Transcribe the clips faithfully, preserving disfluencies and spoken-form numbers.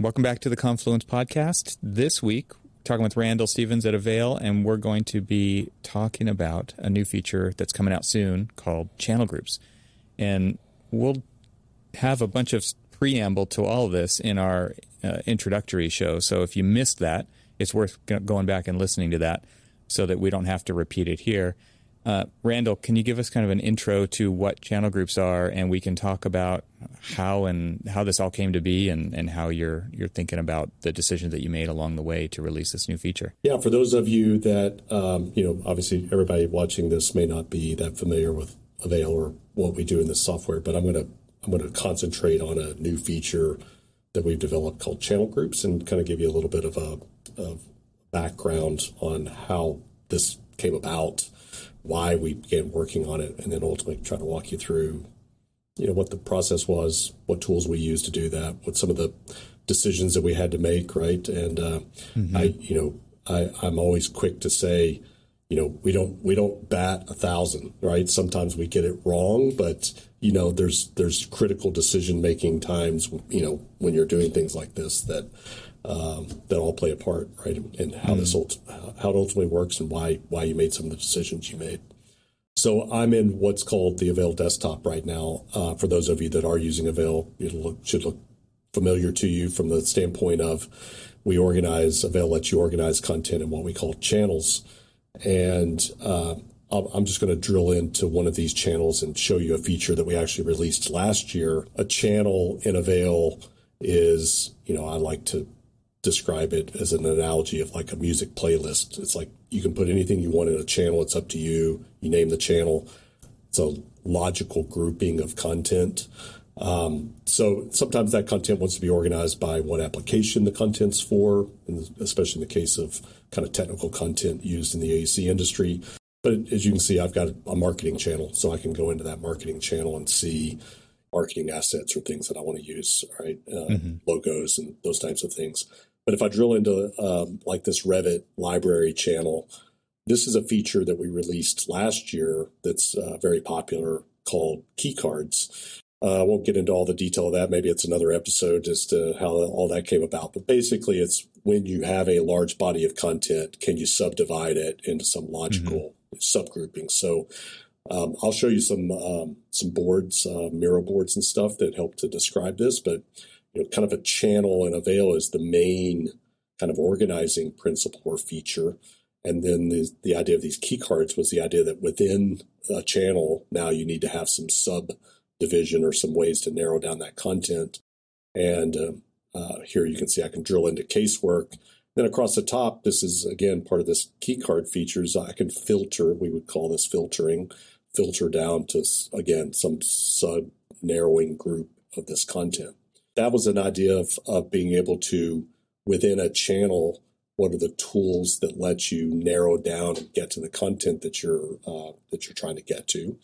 Welcome back to the Confluence podcast. This week, talking with Randall Stevens at Avail, and we're going to be talking about a new feature that's coming out soon called Channel Groups. And we'll have a bunch of preamble to all of this in our uh, introductory show. So if you missed that, it's worth going back and listening to that so that we don't have to repeat it here. Uh, Randall, can you give us kind of an intro to what channel groups are, and we can talk about how and how this all came to be, and, and how you're you're thinking about the decisions that you made along the way to release this new feature? Yeah, for those of you that um, you know, obviously everybody watching this may not be that familiar with Avail or what we do in this software, but I'm gonna I'm gonna concentrate on a new feature that we've developed called Channel Groups, and kind of give you a little bit of a of background on how this came about, why we began working on it, and then ultimately try to walk you through, you know, what the process was, what tools we used to do that, what some of the decisions that we had to make, right? And uh, mm-hmm. I, you know, I, I'm always quick to say, you know, we don't we don't bat a thousand, right? Sometimes we get it wrong, but you know, there's there's critical decision making times, you know, when you're doing things like this that um, that all play a part, right? And how mm-hmm. this ult- how it ultimately works, and why why you made some of the decisions you made. So I'm in what's called the Avail desktop right now. Uh, for those of you that are using Avail, it look, should look familiar to you from the standpoint of we organize Avail lets you organize content in what we call channels. And uh, I'm just going to drill into one of these channels and show you a feature that we actually released last year. A channel in Avail is, you know, I like to describe it as an analogy of like a music playlist. It's like you can put anything you want in a channel. It's up to you. You name the channel. It's a logical grouping of content. Um, so sometimes that content wants to be organized by what application the content's for, and especially in the case of kind of technical content used in the A E C industry. But as you can see, I've got a marketing channel, so I can go into that marketing channel and see marketing assets or things that I want to use, right? Uh, mm-hmm. Logos and those types of things. But if I drill into um, like this Revit library channel, this is a feature that we released last year that's uh, very popular called key cards. Uh, I won't get into all the detail of that. Maybe it's another episode as to how all that came about. But basically, it's when you have a large body of content, can you subdivide it into some logical mm-hmm. subgrouping? So um, I'll show you some um, some boards, uh, Miro boards and stuff that help to describe this. But you know, kind of a channel in Avail is the main kind of organizing principle or feature. And then the, the idea of these key cards was the idea that within a channel, now you need to have some sub division or some ways to narrow down that content. And uh, uh, here you can see I can drill into casework. Then across the top, this is, again, part of this key card features. I can filter, we would call this filtering, filter down to, again, some sub-narrowing group of this content. That was an idea of, of being able to, within a channel, what are the tools that let you narrow down and get to the content that you're uh, that you're trying to get to.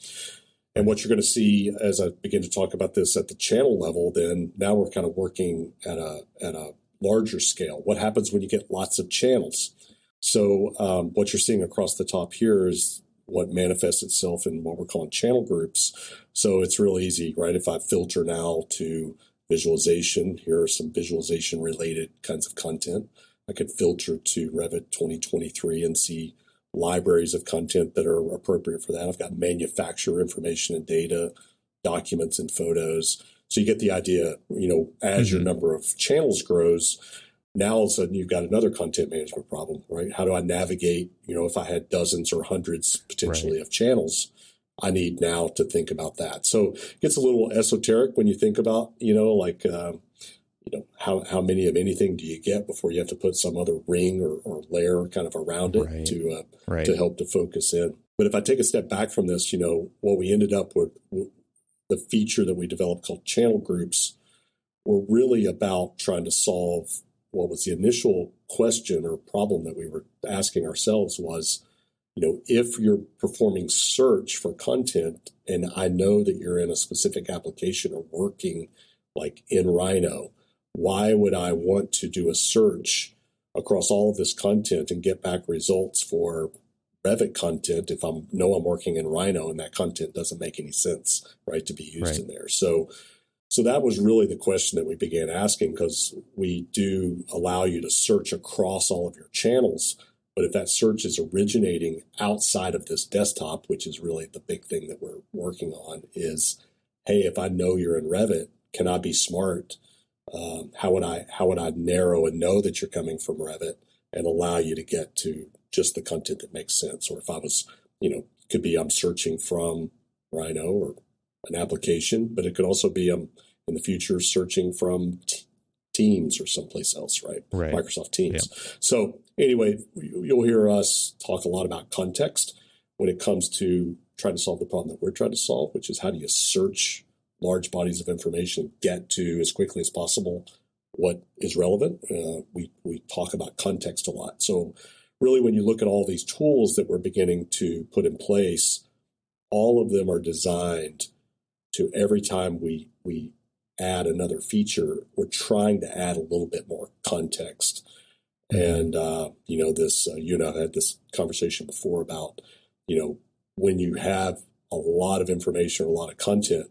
And what you're going to see as I begin to talk about this at the channel level, then now we're kind of working at a at a larger scale. What happens when you get lots of channels? So um, what you're seeing across the top here is what manifests itself in what we're calling channel groups. So it's real easy, right? If I filter now to visualization, here are some visualization-related kinds of content. I could filter to Revit twenty twenty-three and see libraries of content that are appropriate for that. I've got manufacturer information and data, documents and photos. So you get the idea, you know, as mm-hmm. your number of channels grows, now all of a sudden you've got another content management problem, right? How do I navigate, you know, if I had dozens or hundreds potentially right. of channels, I need now to think about that. So it gets a little esoteric when you think about, you know, like, uh, you know, how, how many of anything do you get before you have to put some other ring or, or layer kind of around it right. to uh, right. to help to focus in. But if I take a step back from this, you know, what we ended up with, with the feature that we developed called Channel Groups were really about trying to solve what was the initial question or problem that we were asking ourselves was, you know, if you're performing search for content and I know that you're in a specific application or working like in Rhino, why would I want to do a search across all of this content and get back results for Revit content if I know I'm working in Rhino and that content doesn't make any sense, right, to be used right. in there? So So that was really the question that we began asking, because we do allow you to search across all of your channels. But if that search is originating outside of this desktop, which is really the big thing that we're working on, is, hey, if I know you're in Revit, can I be smart? Um, how would I how would I narrow and know that you're coming from Revit and allow you to get to just the content that makes sense? Or if I was, you know, could be I'm searching from Rhino or an application, but it could also be I'm in the future searching from t- Teams or someplace else, right? Right. Microsoft Teams. Yeah. So anyway, you'll hear us talk a lot about context when it comes to trying to solve the problem that we're trying to solve, which is how do you search large bodies of information, get to as quickly as possible what is relevant. Uh, we, we talk about context a lot. So really, when you look at all these tools that we're beginning to put in place, all of them are designed to every time we, we add another feature, we're trying to add a little bit more context. Mm-hmm. And, uh, you know, this, uh, you and I have had this conversation before about, you know, when you have a lot of information, a lot of content,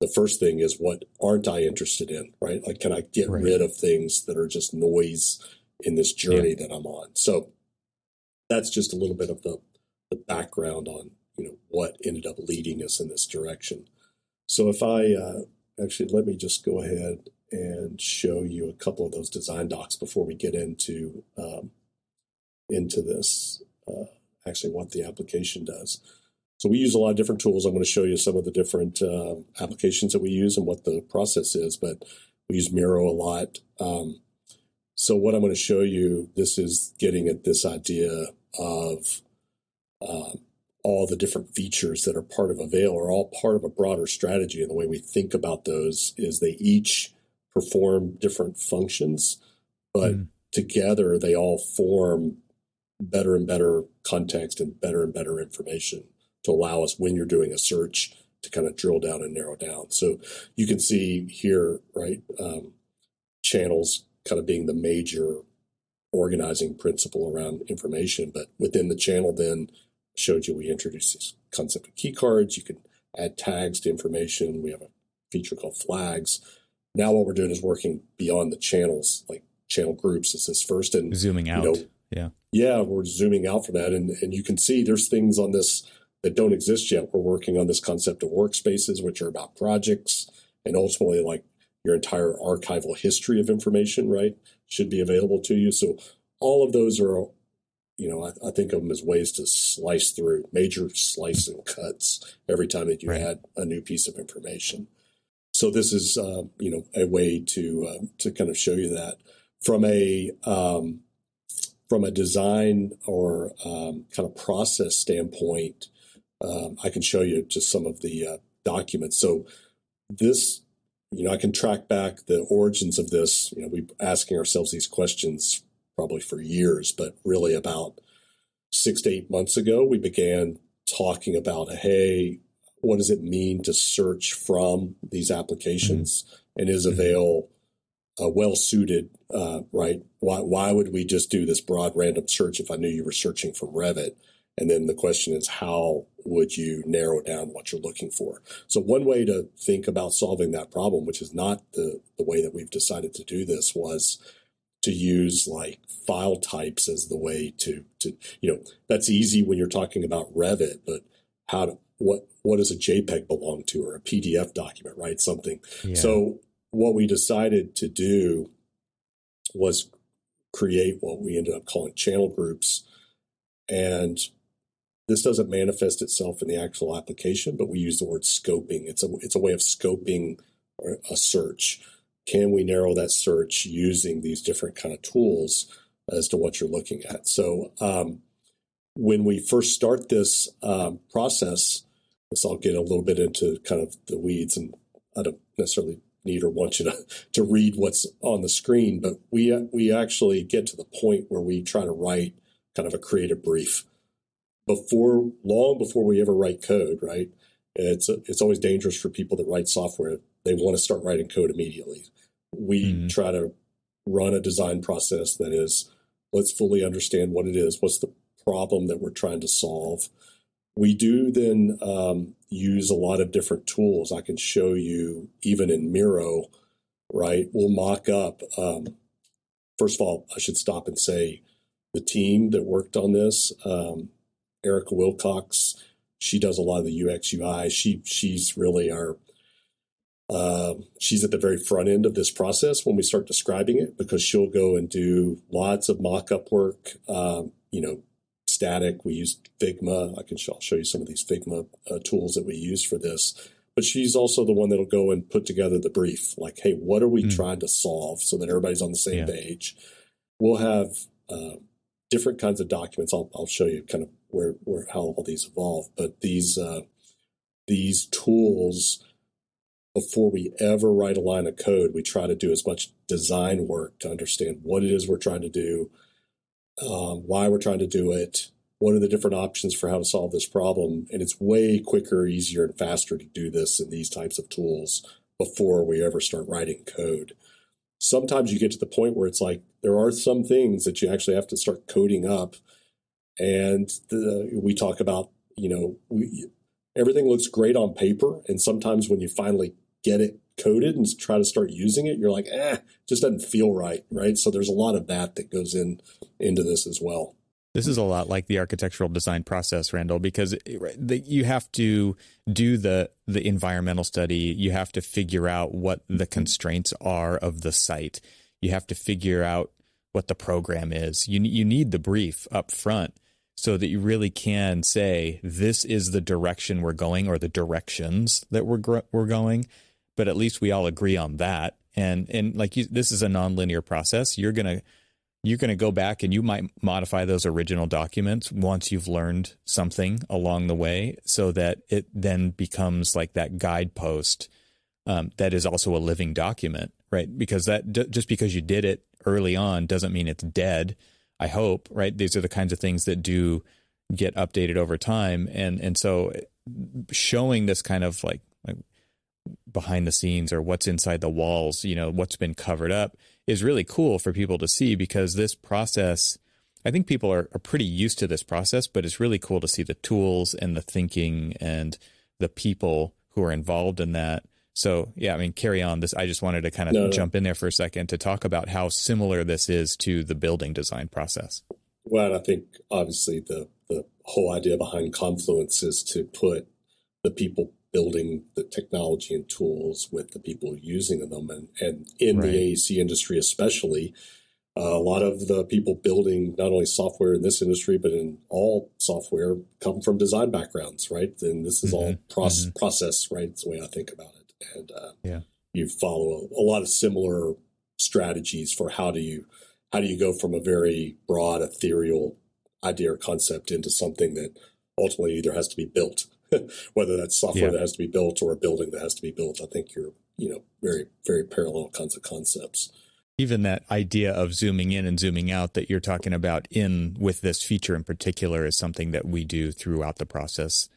the first thing is, what aren't I interested in, right? Like, can I get right. rid of things that are just noise in this journey yeah. that I'm on? So that's just a little bit of the, the background on, you know, what ended up leading us in this direction. So if I uh, actually, let me just go ahead and show you a couple of those design docs before we get into um, into this, uh, actually what the application does. So we use a lot of different tools. I'm going to show you some of the different uh, applications that we use and what the process is, but we use Miro a lot. Um, so what I'm going to show you, this is getting at this idea of uh, all the different features that are part of Avail are all part of a broader strategy. And the way we think about those is they each perform different functions, but mm. together they all form better and better context and better and better information to allow us, when you're doing a search, to kind of drill down and narrow down. So you can see here, right, um, channels kind of being the major organizing principle around information. But within the channel, then, showed you we introduced this concept of key cards. You can add tags to information. We have a feature called flags. Now what we're doing is working beyond the channels, like channel groups is this first. And zooming out. You know, yeah. Yeah, we're zooming out from that. And, and you can see there's things on this that don't exist yet. We're working on this concept of workspaces, which are about projects, and ultimately, like, your entire archival history of information, right, should be available to you. So all of those are, you know, I, I think of them as ways to slice through, major slice and cuts every time that you right. add a new piece of information. So this is, uh, you know, a way to uh, to kind of show you that from a um, from a design or um, kind of process standpoint. Um, I can show you just some of the uh, documents. So this, you know, I can track back the origins of this. You know, we've been asking ourselves these questions probably for years, but really about six to eight months ago, we began talking about, hey, what does it mean to search from these applications? Mm-hmm. And is Avail uh, well-suited, uh, right? Why, why would we just do this broad random search if I knew you were searching from Revit? And then the question is, how would you narrow down what you're looking for? So one way to think about solving that problem, which is not the, the way that we've decided to do this, was to use like file types as the way to, to you know, that's easy when you're talking about Revit, but how to, what, what does a JPEG belong to, or a P D F document, right? Something. Yeah. So what we decided to do was create what we ended up calling channel groups. And this doesn't manifest itself in the actual application, but we use the word scoping. It's a it's a way of scoping a search. Can we narrow that search using these different kind of tools as to what you're looking at? So um, when we first start this um, process, this I'll get a little bit into kind of the weeds, and I don't necessarily need or want you to, to read what's on the screen, but we we actually get to the point where we try to write kind of a creative brief. Before long before we ever write code, right? It's it's always dangerous for people that write software. They want to start writing code immediately. We mm-hmm. try to run a design process that is, let's fully understand what it is, what's the problem that we're trying to solve, We do then um, use a lot of different tools. I can show you even in Miro, right? We'll mock up. Um, first of all, I should stop and say the team that worked on this, um, Erica Wilcox, she does a lot of the U X U I. She she's really our uh, she's at the very front end of this process when we start describing it, because she'll go and do lots of mock-up work. Um, you know. Static. We used Figma. I can sh- I'll show you some of these Figma uh, tools that we use for this. But she's also the one that'll go and put together the brief. Like, hey, what are we mm. trying to solve so that everybody's on the same yeah. page? We'll have uh, different kinds of documents. I'll, I'll show you kind of where, where how all these evolve. But these uh, these tools, before we ever write a line of code, we try to do as much design work to understand what it is we're trying to do. Um, why we're trying to do it, what are the different options for how to solve this problem. And it's way quicker, easier, and faster to do this in these types of tools before we ever start writing code. Sometimes you get to the point where it's like, there are some things that you actually have to start coding up. And the, we talk about, you know, we, everything looks great on paper. And sometimes when you finally get it coded and try to start using it, you're like, eh, just doesn't feel right, right? So there's a lot of that that goes in into this as well. This is a lot like the architectural design process, Randall, because it, you have to do the the environmental study. You have to figure out what the constraints are of the site. You have to figure out what the program is. You you need the brief up front so that you really can say, this is the direction we're going, or the directions that we're gr- we're going. But at least we all agree on that. And and like you, this is a nonlinear process. You're going to you're going to go back and you might modify those original documents once you've learned something along the way, so that it then becomes like that guidepost um, that is also a living document, right? Because that d- just because you did it early on doesn't mean it's dead, I hope, right? These are the kinds of things that do get updated over time. And, and so showing this kind of like, like behind the scenes, or what's inside the walls, you know, what's been covered up, is really cool for people to see, because this process, I think people are, are pretty used to this process, but it's really cool to see the tools and the thinking and the people who are involved in that. So, yeah, I mean, carry on this. I just wanted to kind of no, jump in there for a second to talk about how similar this is to the building design process. Well, I think obviously the, the whole idea behind Confluence is to put the people building the technology and tools with the people using them. And, and in right. the A E C industry especially, uh, a lot of the people building not only software in this industry, but in all software, come from design backgrounds, right? And this is mm-hmm. all process, mm-hmm. process, right? It's the way I think about it. And uh, yeah. you follow a, a lot of similar strategies for how do you how do you go from a very broad, ethereal idea or concept into something that ultimately either has to be built, whether that's software yeah. that has to be built or a building that has to be built. I think you're, you know, very, very parallel kinds of concepts. Even that idea of zooming in and zooming out that you're talking about in with this feature in particular is something that we do throughout the process,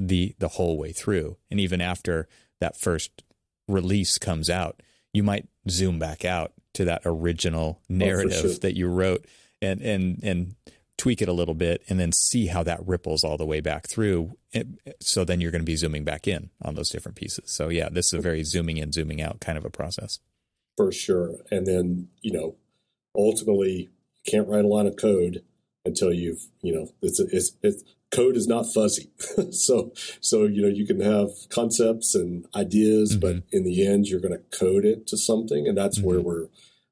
the, the whole way through. And even after that first release comes out, you might zoom back out to that original narrative oh, for sure. that you wrote and, and, and, tweak it a little bit, and then see how that ripples all the way back through. So then you're going to be zooming back in on those different pieces. So yeah, this is a very zooming in, zooming out kind of a process. For sure. And then, you know, ultimately you can't write a line of code until you've, you know, it's, it's, it's code is not fuzzy. so, so, you know, you can have concepts and ideas, mm-hmm. but in the end you're going to code it to something. And that's mm-hmm. where we're,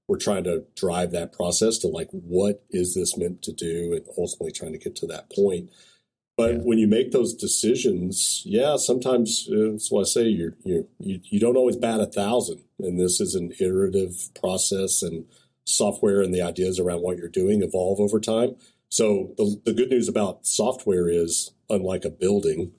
We're trying to drive that process to like, what is this meant to do? And ultimately trying to get to that point. But yeah. when you make those decisions, yeah, sometimes uh, that's what I say, you're, you're, you you don't always bat a thousand. And this is an iterative process, and software and the ideas around what you're doing evolve over time. So the, the good news about software is, unlike a building,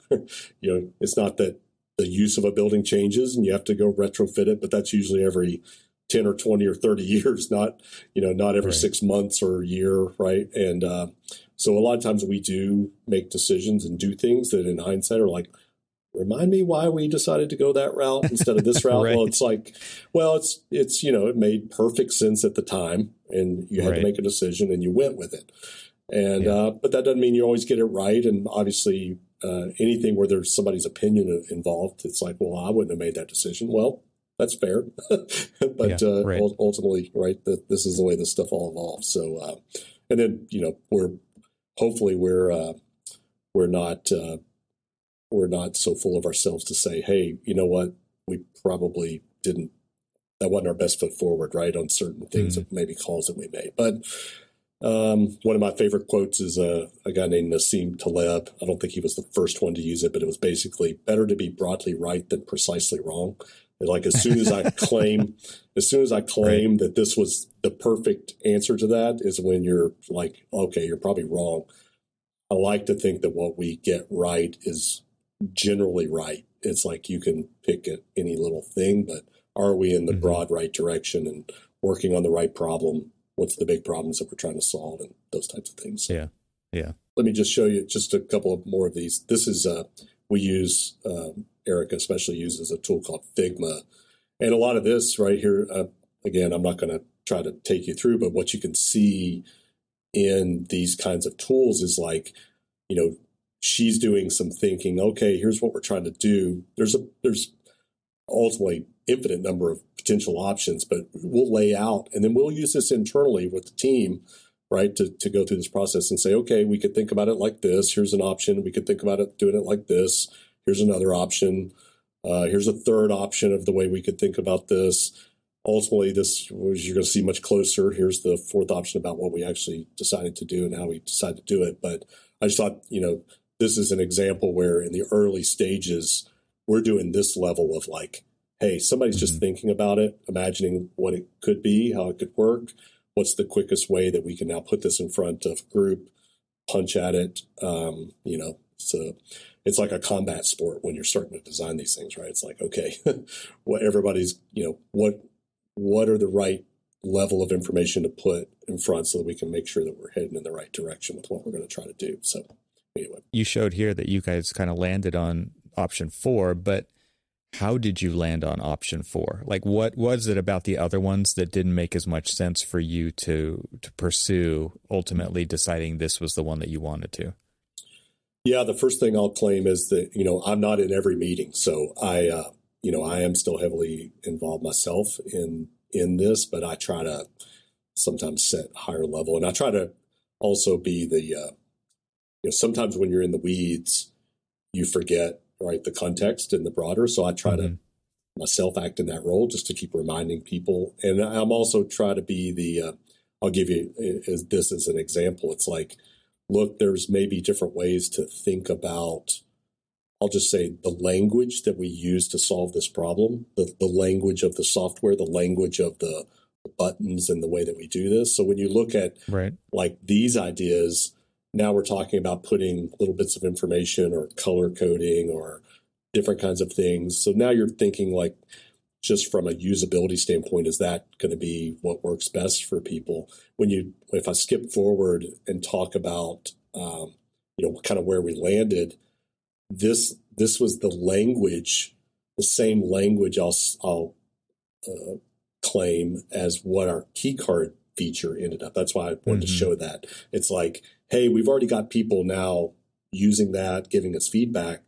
you know, it's not that the use of a building changes and you have to go retrofit it, but that's usually every ten or twenty or thirty years, not, you know, not every right. six months or a year. Right. And, uh, so a lot of times we do make decisions and do things that in hindsight are like, remind me why we decided to go that route instead of this route. right. Well, it's like, well, it's, it's, you know, it made perfect sense at the time, and you had right. to make a decision and you went with it. And, yeah. uh, but that doesn't mean you always get it right. And obviously uh, anything where there's somebody's opinion involved, it's like, well, I wouldn't have made that decision. Well, that's fair. But yeah, uh, right. ultimately, right, the, this is the way this stuff all evolves. So, uh, and then, you know, we're hopefully we're uh, we're not uh, we're not so full of ourselves to say, hey, you know what, we probably didn't. That wasn't our best foot forward, right, on certain things, mm-hmm. of maybe calls that we made. But um, one of my favorite quotes is uh, a guy named Nassim Taleb. I don't think he was the first one to use it, but it was basically better to be broadly right than precisely wrong. And like as soon as I claim, as soon as I claim right. that this was the perfect answer to that is when you're like, okay, you're probably wrong. I like to think that what we get right is generally right. It's like you can pick at any little thing, but are we in the mm-hmm. broad right direction and working on the right problem? What's the big problems that we're trying to solve and those types of things? Yeah, yeah. Let me just show you just a couple of more of these. This is uh, we use um, Erica especially uses a tool called Figma, and a lot of this right here. Uh, again, I'm not going to try to take you through, but what you can see in these kinds of tools is like, you know, she's doing some thinking. Okay, here's what we're trying to do. There's a there's ultimately infinite number of potential options, but we'll lay out and then we'll use this internally with the team, right, to, to go through this process and say, okay, we could think about it like this. Here's an option. We could think about it doing it like this. Here's another option. Uh, here's a third option of the way we could think about this. Ultimately, this was, you're going to see much closer. Here's the fourth option about what we actually decided to do and how we decided to do it. But I just thought, you know, this is an example where in the early stages, we're doing this level of like, hey, somebody's just mm-hmm. thinking about it, imagining what it could be, how it could work. What's the quickest way that we can now put this in front of group, punch at it? Um, you know, so it's like a combat sport when you're starting to design these things, right? It's like, okay, what everybody's, you know, what what are the right level of information to put in front so that we can make sure that we're heading in the right direction with what we're going to try to do. So anyway, you showed here that you guys kind of landed on option four, but how did you land on option four? Like, what was it about the other ones that didn't make as much sense for you to to pursue, ultimately deciding this was the one that you wanted to? Yeah, the first thing I'll claim is that, you know, I'm not in every meeting. So I, uh, you know, I am still heavily involved myself in in this, but I try to sometimes set higher level. And I try to also be the, uh, you know, sometimes when you're in the weeds, you forget, right, the context and the broader. So I try mm-hmm. to myself act in that role just to keep reminding people. And I'm also try to be the, uh, I'll give you is this as an example. It's like, look, there's maybe different ways to think about, I'll just say the language that we use to solve this problem, the, the language of the software, the language of the buttons and the way that we do this. So when you look at right. like these ideas, now we're talking about putting little bits of information or color coding or different kinds of things. So now you're thinking like just from a usability standpoint, is that going to be what works best for people? When you, if I skip forward and talk about, um, you know, kind of where we landed, this, this was the language, the same language I'll, I'll uh, claim as what our key card feature ended up. That's why I wanted mm-hmm. to show that. It's like, hey, we've already got people now using that, giving us feedback.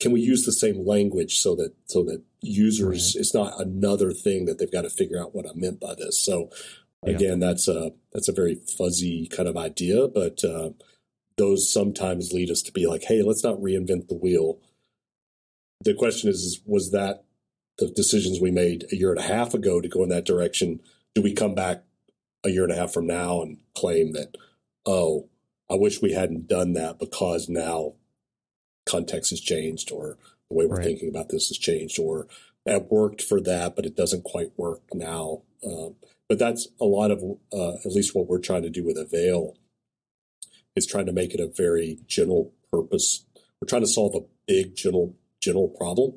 Can we use the same language so that so that users, right. it's not another thing that they've got to figure out what I meant by this. So again, yeah. that's a that's a very fuzzy kind of idea, but uh, those sometimes lead us to be like, hey, let's not reinvent the wheel. The question is, is was that the decisions we made a year and a half ago to go in that direction? Do we come back a year and a half from now and claim that, oh, I wish we hadn't done that because now context has changed or the way we're right. thinking about this has changed, or that worked for that, but it doesn't quite work now. Um, but that's a lot of uh, at least what we're trying to do with Avail is trying to make it a very general purpose. We're trying to solve a big general, general problem.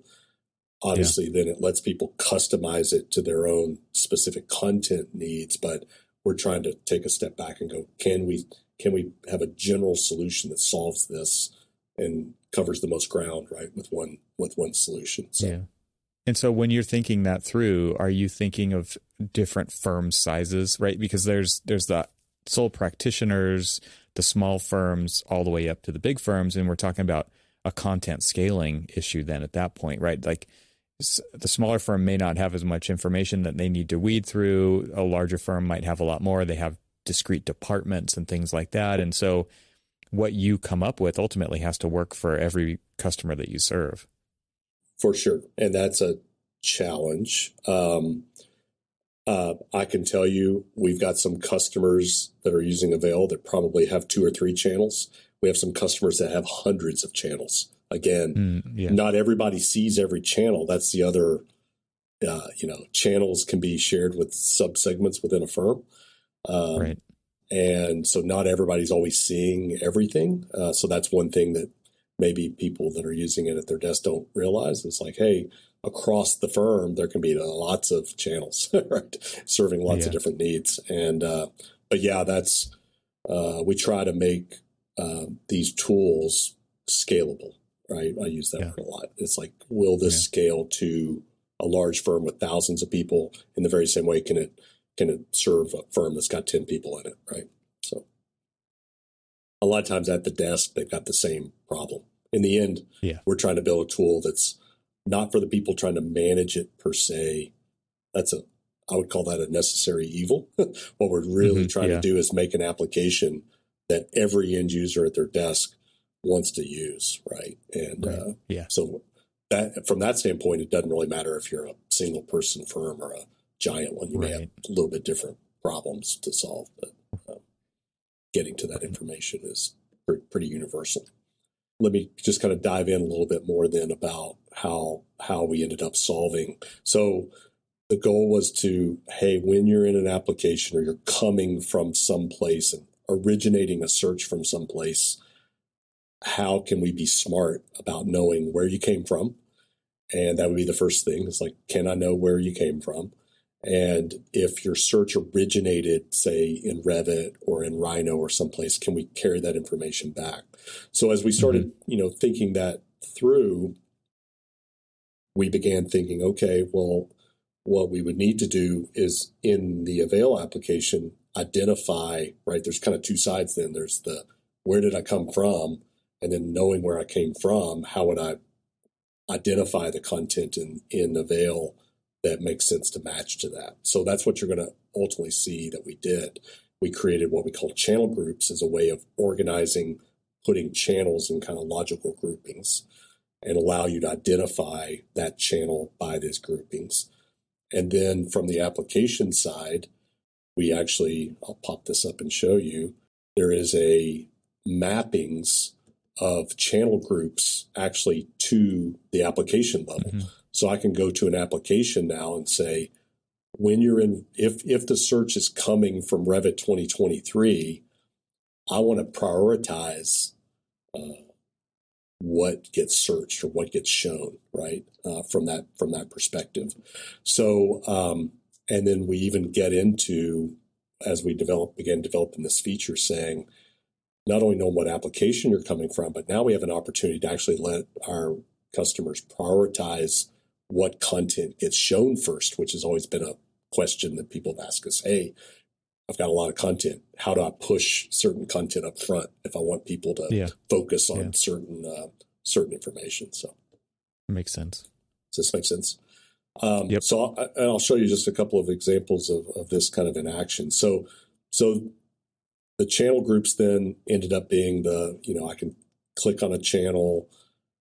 Obviously, yeah. then it lets people customize it to their own specific content needs, but we're trying to take a step back and go, can we can we have a general solution that solves this and covers the most ground, right, with one with one solution. So. Yeah. And so when you're thinking that through, are you thinking of different firm sizes, right? Because there's there's the sole practitioners, the small firms all the way up to the big firms. And we're talking about a content scaling issue then at that point, right? Like the smaller firm may not have as much information that they need to weed through. A larger firm might have a lot more. They have discrete departments and things like that. And so what you come up with ultimately has to work for every customer that you serve. For sure. And that's a challenge. Um, uh, I can tell you, we've got some customers that are using Avail that probably have two or three channels. We have some customers that have hundreds of channels. Again, mm, yeah. not everybody sees every channel. That's the other, uh, you know, channels can be shared with subsegments within a firm. Um, right. And so not everybody's always seeing everything. Uh, so that's one thing that maybe people that are using it at their desk don't realize. It's like, hey, across the firm, there can be lots of channels, right? Serving lots yeah. of different needs. And, uh, but yeah, that's, uh, we try to make uh, these tools scalable, right? I use that yeah. word a lot. It's like, will this yeah. scale to a large firm with thousands of people in the very same way? Can it, can it serve a firm that's got ten people in it, right? So a lot of times at the desk, they've got the same problem. In the end, yeah. we're trying to build a tool that's not for the people trying to manage it per se. That's a, I would call that a necessary evil. What we're really mm-hmm, trying yeah. to do is make an application that every end user at their desk wants to use, right? And right. Uh, yeah. so that from that standpoint, it doesn't really matter if you're a single person firm or a giant one. You right. may have a little bit different problems to solve, but um, getting to that information is pr- pretty universal. Let me just kind of dive in a little bit more then about how how we ended up solving. So the goal was to, hey, when you're in an application or you're coming from someplace and originating a search from someplace, how can we be smart about knowing where you came from? And that would be the first thing. It's like, can I know where you came from? And if your search originated, say, in Revit or in Rhino or someplace, can we carry that information back? So as we started, mm-hmm. you know, thinking that through, we began thinking, okay, well, what we would need to do is in the Avail application, identify, right? There's kind of two sides then. There's the, where did I come from? And then knowing where I came from, how would I identify the content in, in Avail that makes sense to match to that? So that's what you're going to ultimately see that we did. We created what we call channel groups as a way of organizing, putting channels in kind of logical groupings and allow you to identify that channel by these groupings. And then from the application side, we actually, I'll pop this up and show you, there is a mappings of channel groups actually to the application level. Mm-hmm. So I can go to an application now and say, when you're in, if if the search is coming from Revit twenty twenty-three, I want to prioritize uh, what gets searched or what gets shown, right? Uh, from that from that perspective. So, um, and then we even get into, as we develop began developing this feature, saying, not only know what application you're coming from, but now we have an opportunity to actually let our customers prioritize what content gets shown first, which has always been a question that people have asked us. Hey, I've got a lot of content. How do I push certain content up front if I want people to yeah. focus on yeah. certain uh, certain information? So it makes sense. Does this make sense? Um, yep. So I'll, and I'll show you just a couple of examples of, of this kind of in action. So so the channel groups then ended up being the, you know, I can click on a channel,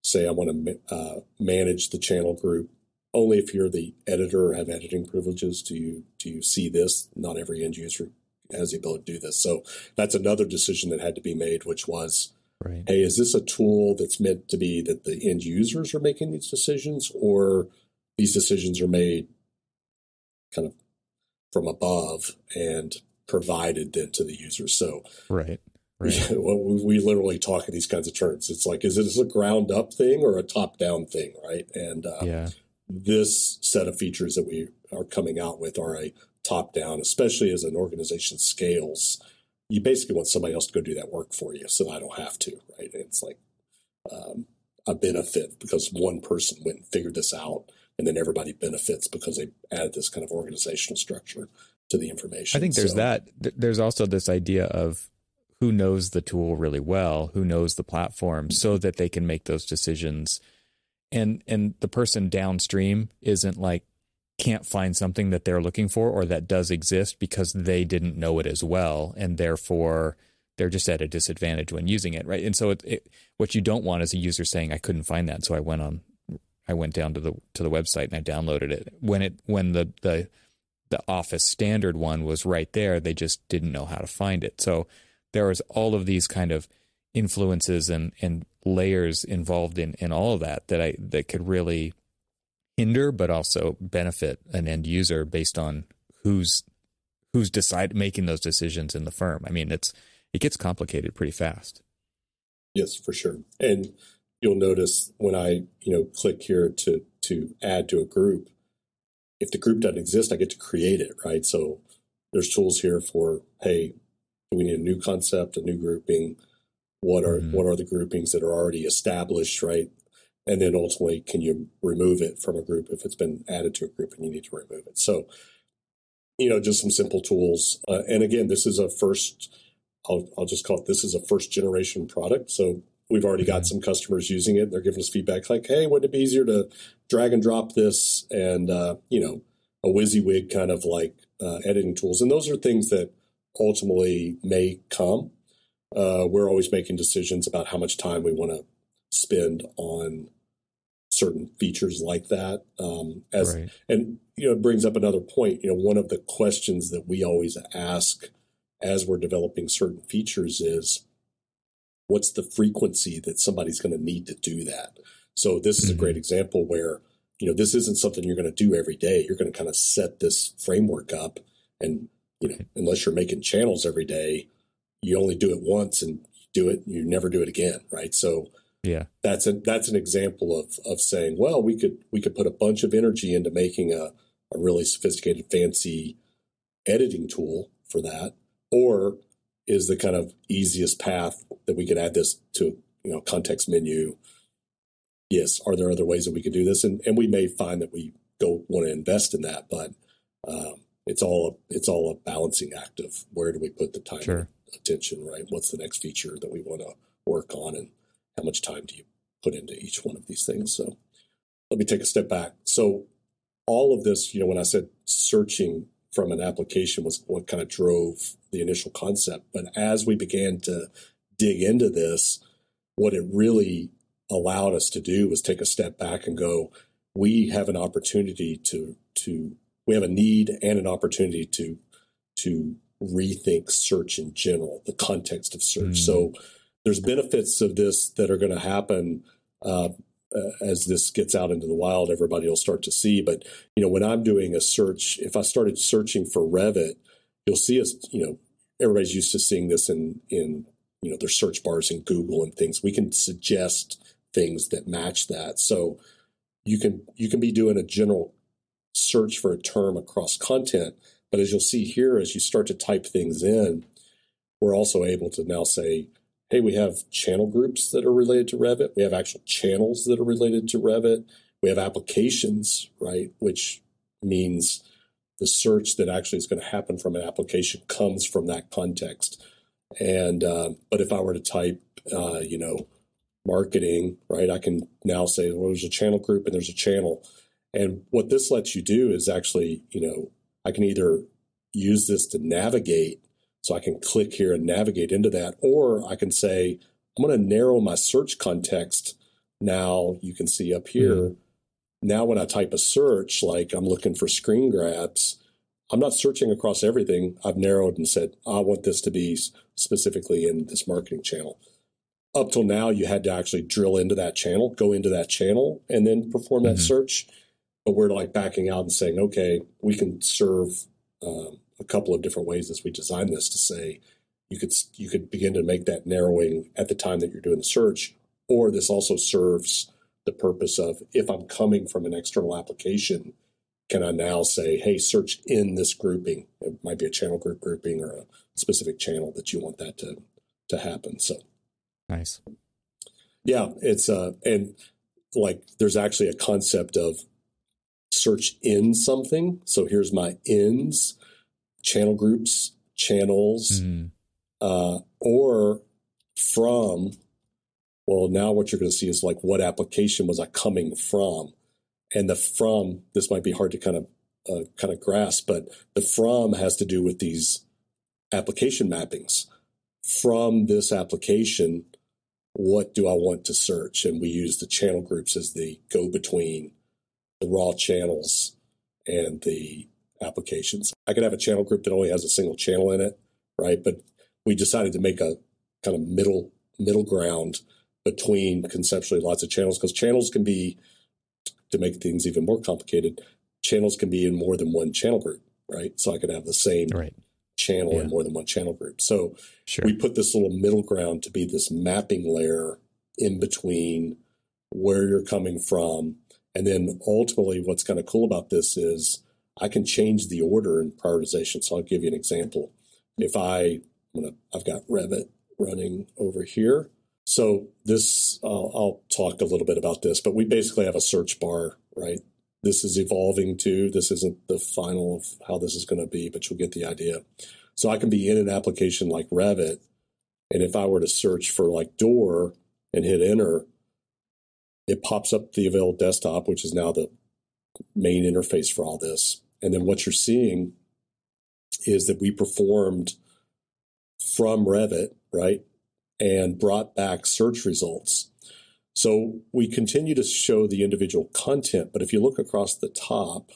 say I want to uh, manage the channel group. Only if you're the editor or have editing privileges do you do you see this. Not every end user has the ability to do this. So that's another decision that had to be made, which was, right. hey, is this a tool that's meant to be that the end users are making these decisions, or these decisions are made kind of from above and provided then to the user? So right. Right. We, we literally talk in these kinds of terms. It's like, is this a ground up thing or a top down thing? Right. And uh, yeah. this set of features that we are coming out with are a top down, especially as an organization scales. You basically want somebody else to go do that work for you so I don't have to. Right. It's like um, a benefit because one person went and figured this out, and then everybody benefits because they added this kind of organizational structure to the information. I think there's so, that. There's also this idea of, who knows the tool really well, who knows the platform, so that they can make those decisions. And and the person downstream isn't like, can't find something that they're looking for or that does exist because they didn't know it as well. And therefore, they're just at a disadvantage when using it, right? And so it, it, what you don't want is a user saying, I couldn't find that. So I went on, I went down to the to the website and I downloaded it. When it when the the, the Office standard one was right there, they just didn't know how to find it. So there was all of these kind of influences and, and layers involved in, in all of that that I that could really hinder but also benefit an end user based on who's who's decide making those decisions in the firm. I mean, it's it gets complicated pretty fast. Yes, for sure. And you'll notice when I, you know, click here to to add to a group, if the group doesn't exist, I get to create it, right? So there's tools here for, hey, do we need a new concept, a new grouping? What are mm-hmm. what are the groupings that are already established, right? And then ultimately, can you remove it from a group if it's been added to a group and you need to remove it? So, you know, just some simple tools. Uh, and again, this is a first, I'll, I'll just call it, this is a first generation product. So we've already got some customers using it. They're giving us feedback like, hey, wouldn't it be easier to drag and drop this and, uh, you know, a WYSIWYG kind of like uh, editing tools. And those are things that ultimately may come. Uh, we're always making decisions about how much time we want to spend on certain features like that. Um, as right. And, you know, it brings up another point. You know, one of the questions that we always ask as we're developing certain features is, what's the frequency that somebody's going to need to do that? So this is a great example where, you know, this isn't something you're going to do every day. You're going to kind of set this framework up and, you know, unless you're making channels every day, you only do it once and you do it, you never do it again. Right. So yeah, that's a, that's an example of, of saying, well, we could, we could put a bunch of energy into making a, a really sophisticated, fancy editing tool for that. Or is the kind of easiest path that we could add this to, you know, context menu. Yes. Are there other ways that we could do this? And and we may find that we don't want to invest in that, but um, it's all, a, it's all a balancing act of where do we put the time sure. and attention, right? What's the next feature that we want to work on and how much time do you put into each one of these things? So let me take a step back. So all of this, you know, when I said searching from an application was what kind of drove the initial concept. But as we began to dig into this, what it really allowed us to do was take a step back and go, we have an opportunity to, to we have a need and an opportunity to, to rethink search in general, the context of search. Mm. So there's benefits of this that are going to happen, uh, Uh, as this gets out into the wild, everybody will start to see. But, you know, when I'm doing a search, if I started searching for Revit, you'll see us, you know, everybody's used to seeing this in, in, you know, their search bars in Google and things. We can suggest things that match that. So you can, you can be doing a general search for a term across content. But as you'll see here, as you start to type things in, we're also able to now say, hey, we have channel groups that are related to Revit. We have actual channels that are related to Revit. We have applications, right? Which means the search that actually is going to happen from an application comes from that context. And, uh, but if I were to type, uh, you know, marketing, right, I can now say, well, there's a channel group and there's a channel. And what this lets you do is actually, you know, I can either use this to navigate. So I can click here and navigate into that, or I can say, I'm going to narrow my search context. Now you can see up here. Mm-hmm. Now when I type a search, like I'm looking for screen grabs, I'm not searching across everything. I've narrowed and said, I want this to be specifically in this marketing channel. Up till now, you had to actually drill into that channel, go into that channel, and then perform mm-hmm. that search. But we're like backing out and saying, okay, we can serve um, a couple of different ways as we design this to say you could you could begin to make that narrowing at the time that you're doing the search, or this also serves the purpose of if I'm coming from an external application, can I now say, hey, search in this grouping? It might be a channel group grouping or a specific channel that you want that to to happen. So nice. Yeah, it's uh and like there's actually a concept of search in something. So here's my ins. Channel groups, channels, mm-hmm. uh, or from, well, now what you're going to see is like, what application was I coming from? And the from, this might be hard to kind of uh, kind of grasp, but the from has to do with these application mappings. From this application, what do I want to search? And we use the channel groups as the go-between, the raw channels and the applications. I could have a channel group that only has a single channel in it, right? But we decided to make a kind of middle middle ground between conceptually lots of channels, because channels can be, to make things even more complicated, channels can be in more than one channel group, right? So I could have the same right. channel yeah. in more than one channel group. So sure. we put this little middle ground to be this mapping layer in between where you're coming from. And then ultimately what's kind of cool about this is I can change the order in prioritization. So I'll give you an example. If I, I'm gonna, I've got Revit running over here. So this, uh, I'll talk a little bit about this, but we basically have a search bar, right? This is evolving too. This isn't the final of how this is going to be, but you'll get the idea. So I can be in an application like Revit, and if I were to search for like door and hit enter, it pops up the Avail desktop, which is now the main interface for all this. And then what you're seeing is that we performed from Revit, right? And brought back search results. So we continue to show the individual content, but if you look across the top,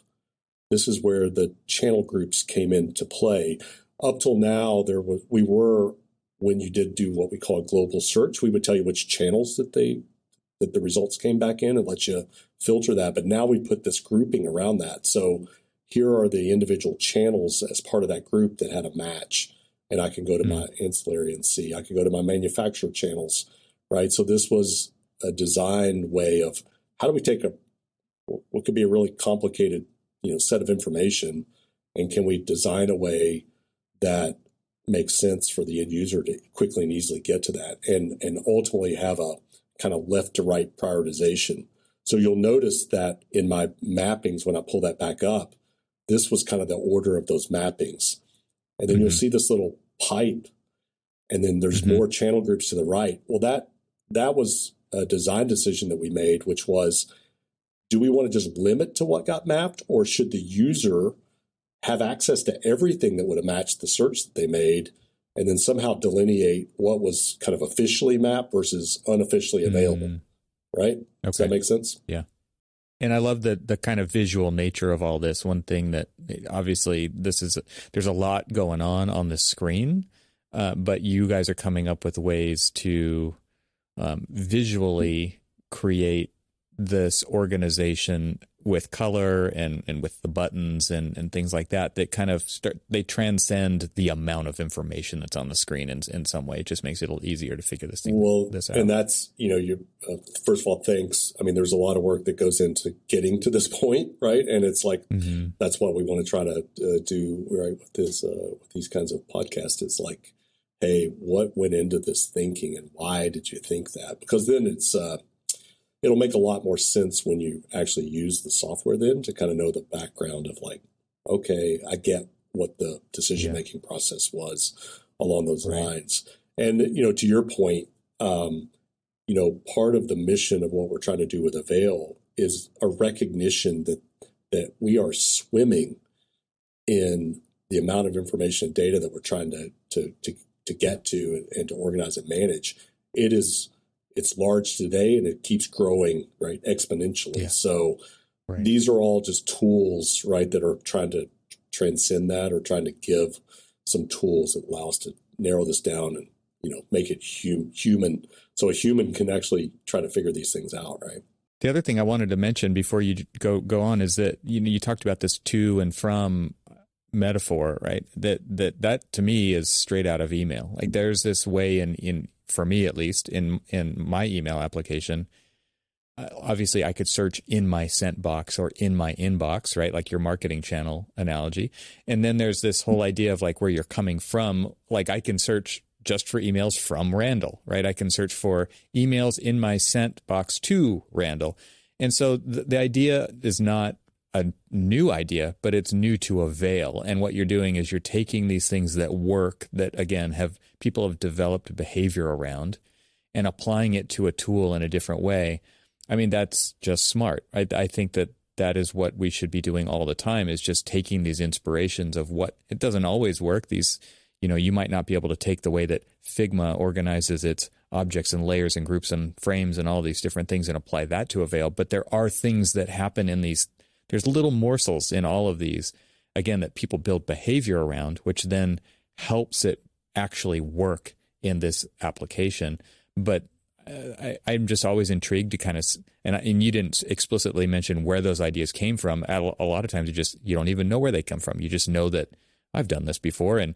this is where the channel groups came into play. Up till now, there was, we were, when you did do what we call a global search, we would tell you which channels that they that the results came back in and let you filter that. But now we put this grouping around that. So here are the individual channels as part of that group that had a match. And I can go to mm-hmm. my ancillary and see. I can go to my manufacturer channels, right? So this was a designed way of how do we take a what could be a really complicated, you know, set of information, and can we design a way that makes sense for the end user to quickly and easily get to that, and and ultimately have a kind of left to right prioritization. So you'll notice that in my mappings, when I pull that back up, this was kind of the order of those mappings. And then mm-hmm. you'll see this little pipe, and then there's mm-hmm. more channel groups to the right. Well, that that was a design decision that we made, which was, do we want to just limit to what got mapped, or should the user have access to everything that would have matched the search that they made, and then somehow delineate what was kind of officially mapped versus unofficially available, mm-hmm. right? Okay. Does that make sense? Yeah. And I love the the kind of visual nature of all this. One thing that obviously this is, there's a lot going on on the screen, uh, but you guys are coming up with ways to um, visually create this organization with color and, and with the buttons and, and things like that, that kind of start, they transcend the amount of information that's on the screen in, in some way. It just makes it a little easier to figure this thing well, this out. And that's, you know, you, uh, first of all, thanks. I mean, there's a lot of work that goes into getting to this point, right? And it's like, mm-hmm. that's what we want to try to uh, do, right? With this, uh, with these kinds of podcasts is like, hey, what went into this thinking and why did you think that? Because then it's, uh, it'll make a lot more sense when you actually use the software then to kind of know the background of like, okay, I get what the decision-making yeah. process was along those right. lines. And, you know, to your point, um, you know, part of the mission of what we're trying to do with Avail is a recognition that, that we are swimming in the amount of information and data that we're trying to, to, to, to get to and, and to organize and manage. It is, it's large today and it keeps growing, right, exponentially. Yeah. So right. these are all just tools, right, that are trying to transcend that or trying to give some tools that allow us to narrow this down and, you know, make it hum- human. So a human can actually try to figure these things out, right? The other thing I wanted to mention before you go go on is that, you know, you talked about this to and from metaphor, right? That that that to me is straight out of email. Like there's this way in in for me at least, in, in my email application, uh, obviously I could search in my sent box or in my inbox, right? Like your marketing channel analogy. And then there's this whole idea of like where you're coming from. Like I can search just for emails from Randall, right? I can search for emails in my sent box to Randall. And so th- the idea is not, a new idea, but it's new to Avail. And what you're doing is you're taking these things that work, that again, have people have developed behavior around, and applying it to a tool in a different way. I mean, that's just smart. I, I think that that is what we should be doing all the time, is just taking these inspirations of what, it doesn't always work. These, you know, you might not be able to take the way that Figma organizes its objects and layers and groups and frames and all these different things and apply that to Avail. But there are things that happen in these, there's little morsels in all of these, again, that people build behavior around, which then helps it actually work in this application. But I, I'm just always intrigued to kind of, and, I, and you didn't explicitly mention where those ideas came from. A lot of times you just, you don't even know where they come from. You just know that I've done this before and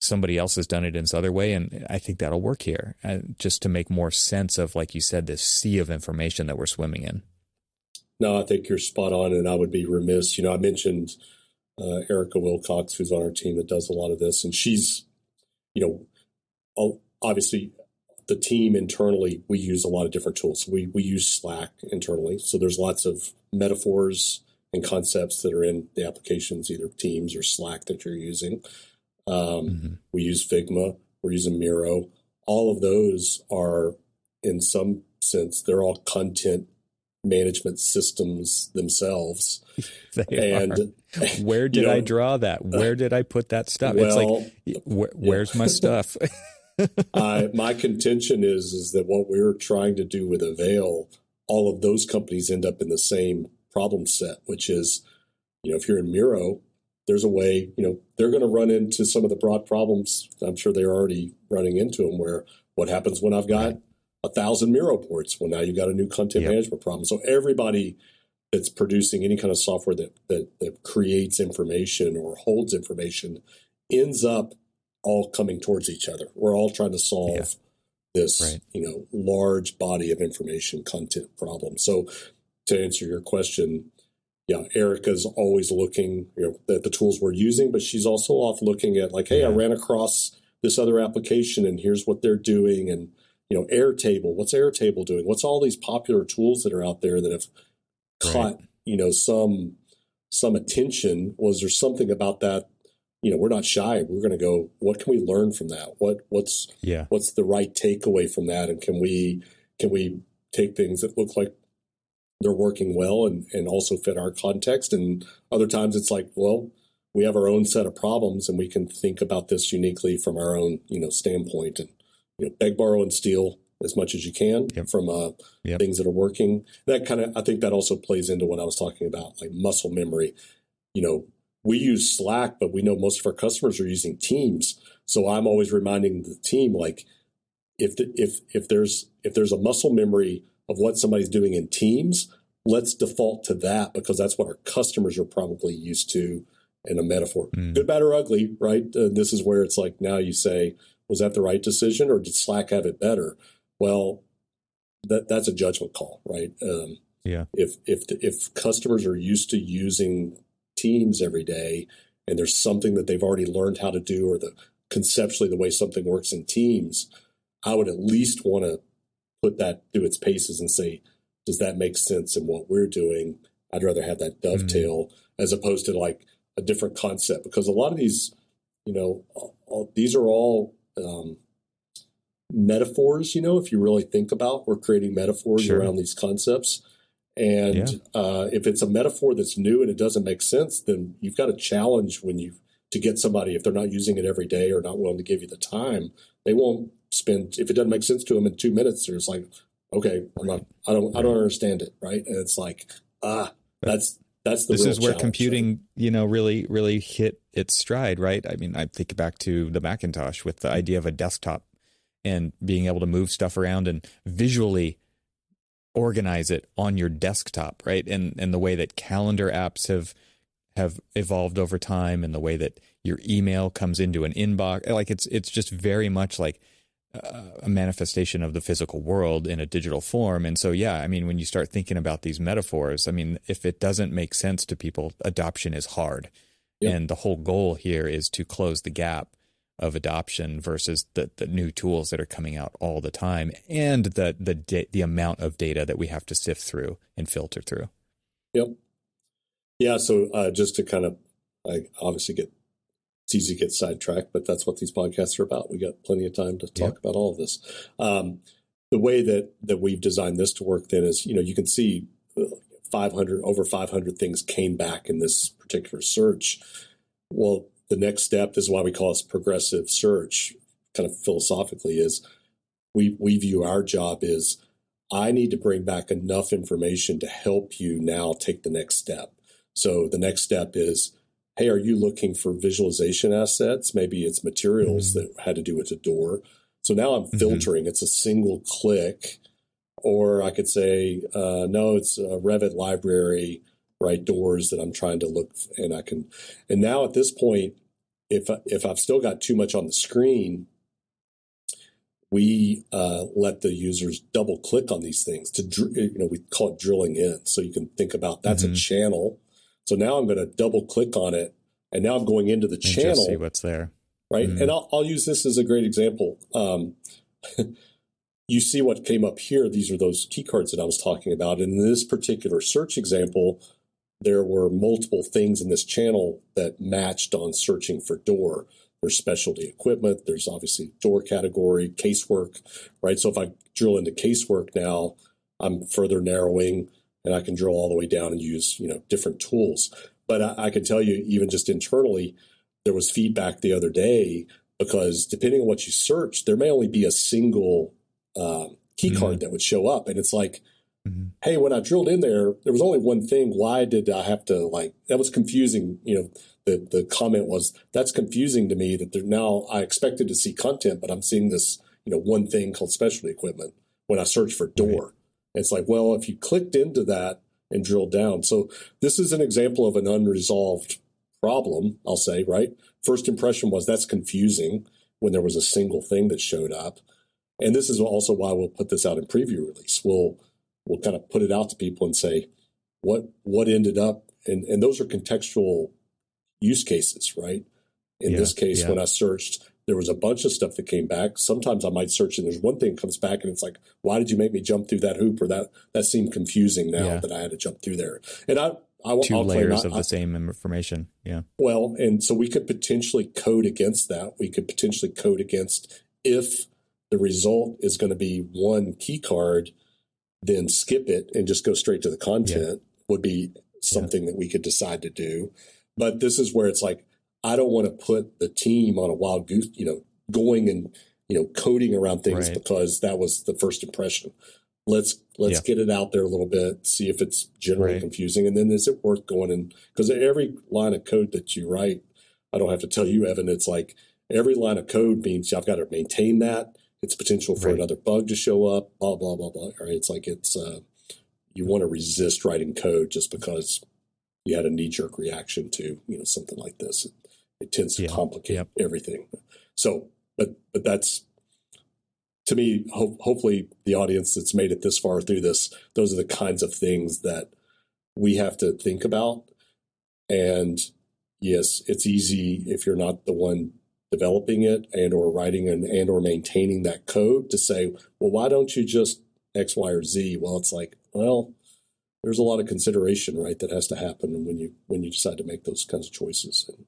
somebody else has done it in this other way. And I think that'll work here, uh, just to make more sense of, like you said, this sea of information that we're swimming in. No, I think you're spot on. And I would be remiss. You know, I mentioned uh, Erica Wilcox, who's on our team that does a lot of this. And she's, you know, obviously, the team internally, we use a lot of different tools. We we use Slack internally. So there's lots of metaphors and concepts that are in the applications, either Teams or Slack that you're using. Um, mm-hmm. We use Figma. We're using Miro. All of those are, in some sense, they're all content management systems themselves. They and are. Where did you know, I draw that? Where did I put that stuff? Well, it's like, where, where's yeah. my stuff? I, my contention is is that what we're trying to do with Avail, all of those companies end up in the same problem set, which is, you know, if you're in Miro, there's a way, you know, they're going to run into some of the broad problems. I'm sure they're already running into them, where what happens when I've got right. a thousand Miro boards? Well, now you've got a new content yep. management problem. So everybody that's producing any kind of software that, that that creates information or holds information ends up all coming towards each other. We're all trying to solve yeah. this, right. you know, large body of information content problem. So to answer your question, yeah, Erica's always looking, you know, at the tools we're using, but she's also off looking at like, hey, yeah. I ran across this other application and here's what they're doing. And, you know, Airtable, what's Airtable doing? What's all these popular tools that are out there that have caught, right. you know, some, some attention? Was there something about that? You know, we're not shy. We're going to go, what can we learn from that? What what's yeah. what's the right takeaway from that? And can we can we take things that look like they're working well and, and also fit our context? And other times it's like, well, we have our own set of problems and we can think about this uniquely from our own, you know, standpoint. And, you know, beg, borrow, and steal as much as you can yep. from uh, yep. things that are working. That kind of, I think that also plays into what I was talking about, like muscle memory. You know, we use Slack, but we know most of our customers are using Teams. So I'm always reminding the team, like, if the, if if there's if there's a muscle memory of what somebody's doing in Teams, let's default to that, because that's what our customers are probably used to in a metaphor. Mm. Good, bad, or ugly, right? Uh, this is where it's like, now you say, was that the right decision or did Slack have it better? Well, that that's a judgment call, right? Um, yeah. If if the, if customers are used to using Teams every day, and there's something that they've already learned how to do, or the conceptually the way something works in Teams, I would at least want to put that through its paces and say, does that make sense in what we're doing? I'd rather have that dovetail mm-hmm. as opposed to like a different concept, because a lot of these, you know, all, these are all um, metaphors, you know, if you really think about, we're creating metaphors sure. around these concepts. And yeah. uh, if it's a metaphor that's new and it doesn't make sense, then you've got a challenge when you to get somebody, if they're not using it every day or not willing to give you the time, they won't spend. If it doesn't make sense to them in two minutes, they're just like, "Okay, I'm not. I don't. I don't understand it." Right? And it's like, ah, that's that's the. This real is where computing, right? you know, really, really hit its stride, right? I mean, I think back to the Macintosh with the idea of a desktop and being able to move stuff around and visually organize it on your desktop, right? And and the way that calendar apps have have evolved over time, and the way that your email comes into an inbox, like it's it's just very much like a manifestation of the physical world in a digital form. And so, yeah, I mean, when you start thinking about these metaphors, I mean, if it doesn't make sense to people, adoption is hard. Yep. And the whole goal here is to close the gap of adoption versus the, the new tools that are coming out all the time, and the the da- the amount of data that we have to sift through and filter through. Yep. Yeah, so uh, just to kind of, I obviously get, it's easy to get sidetracked, but that's what these podcasts are about. We got plenty of time to talk yeah. about all of this. Um, the way that, that we've designed this to work then is, you know, you can see five hundred, over five hundred things came back in this particular search. Well, the next step, this is why we call it progressive search, kind of philosophically, is we, we view our job is I need to bring back enough information to help you now take the next step. So the next step is, hey, are you looking for visualization assets? Maybe it's materials mm-hmm. that had to do with a door. So now I'm filtering. Mm-hmm. It's a single click. Or I could say, uh, no, it's a Revit library, right, doors that I'm trying to look. And I can, and now at this point, if, if I've still got too much on the screen, we uh, let the users double click on these things to, dr- you know, we call it drilling in. So you can think about that's mm-hmm. a channel. So now I'm going to double click on it, and now I'm going into the and channel. Just see what's there, right? Mm-hmm. And I'll, I'll use this as a great example. Um, you see what came up here. These are those key cards that I was talking about. And in this particular search example, there were multiple things in this channel that matched on searching for door. There's specialty equipment. There's obviously door category, casework, right? So if I drill into casework now, I'm further narrowing. And I can drill all the way down and use, you know, different tools. But I, I can tell you, even just internally, there was feedback the other day because depending on what you search, there may only be a single um, key mm-hmm. card that would show up. And it's like, mm-hmm. hey, when I drilled in there, there was only one thing. Why did I have to, like, that was confusing. You know, the, the comment was, that's confusing to me that they're now I expected to see content, but I'm seeing this, you know, one thing called specialty equipment when I search for door. Right. It's like, well, if you clicked into that and drilled down. So this is an example of an unresolved problem, I'll say, right? First impression was that's confusing when there was a single thing that showed up. And this is also why we'll put this out in preview release. We'll we'll kind of put it out to people and say, what what ended up? And, and those are contextual use cases, right? In yeah, this case, yeah. when I searched, there was a bunch of stuff that came back. Sometimes I might search and there's one thing comes back and it's like, why did you make me jump through that hoop? Or that, that seemed confusing now yeah. that I had to jump through there. And I, I two I'll layers claim, of I, the same information. Yeah. Well, and so we could potentially code against that. We could potentially code against if the result is going to be one key card, then skip it and just go straight to the content yeah. would be something yeah. that we could decide to do. But this is where it's like, I don't want to put the team on a wild goose, you know, going and, you know, coding around things right. because that was the first impression. Let's, let's yeah. get it out there a little bit, see if it's generally right. confusing. And then is it worth going in? Because every line of code that you write, I don't have to tell you, Evan, it's like every line of code means I've got to maintain that. It's potential for right. another bug to show up, blah, blah, blah, blah. Right? It's like, it's, uh, you want to resist writing code just because you had a knee jerk reaction to, you know, something like this. It tends to yeah, complicate yep. everything. So, but but that's, to me, ho- hopefully the audience that's made it this far through this, those are the kinds of things that we have to think about. And yes, it's easy if you're not the one developing it and or writing and, and or maintaining that code to say, well, why don't you just X, Y, or Z? Well, it's like, well, there's a lot of consideration, right, that has to happen when you when you decide to make those kinds of choices. And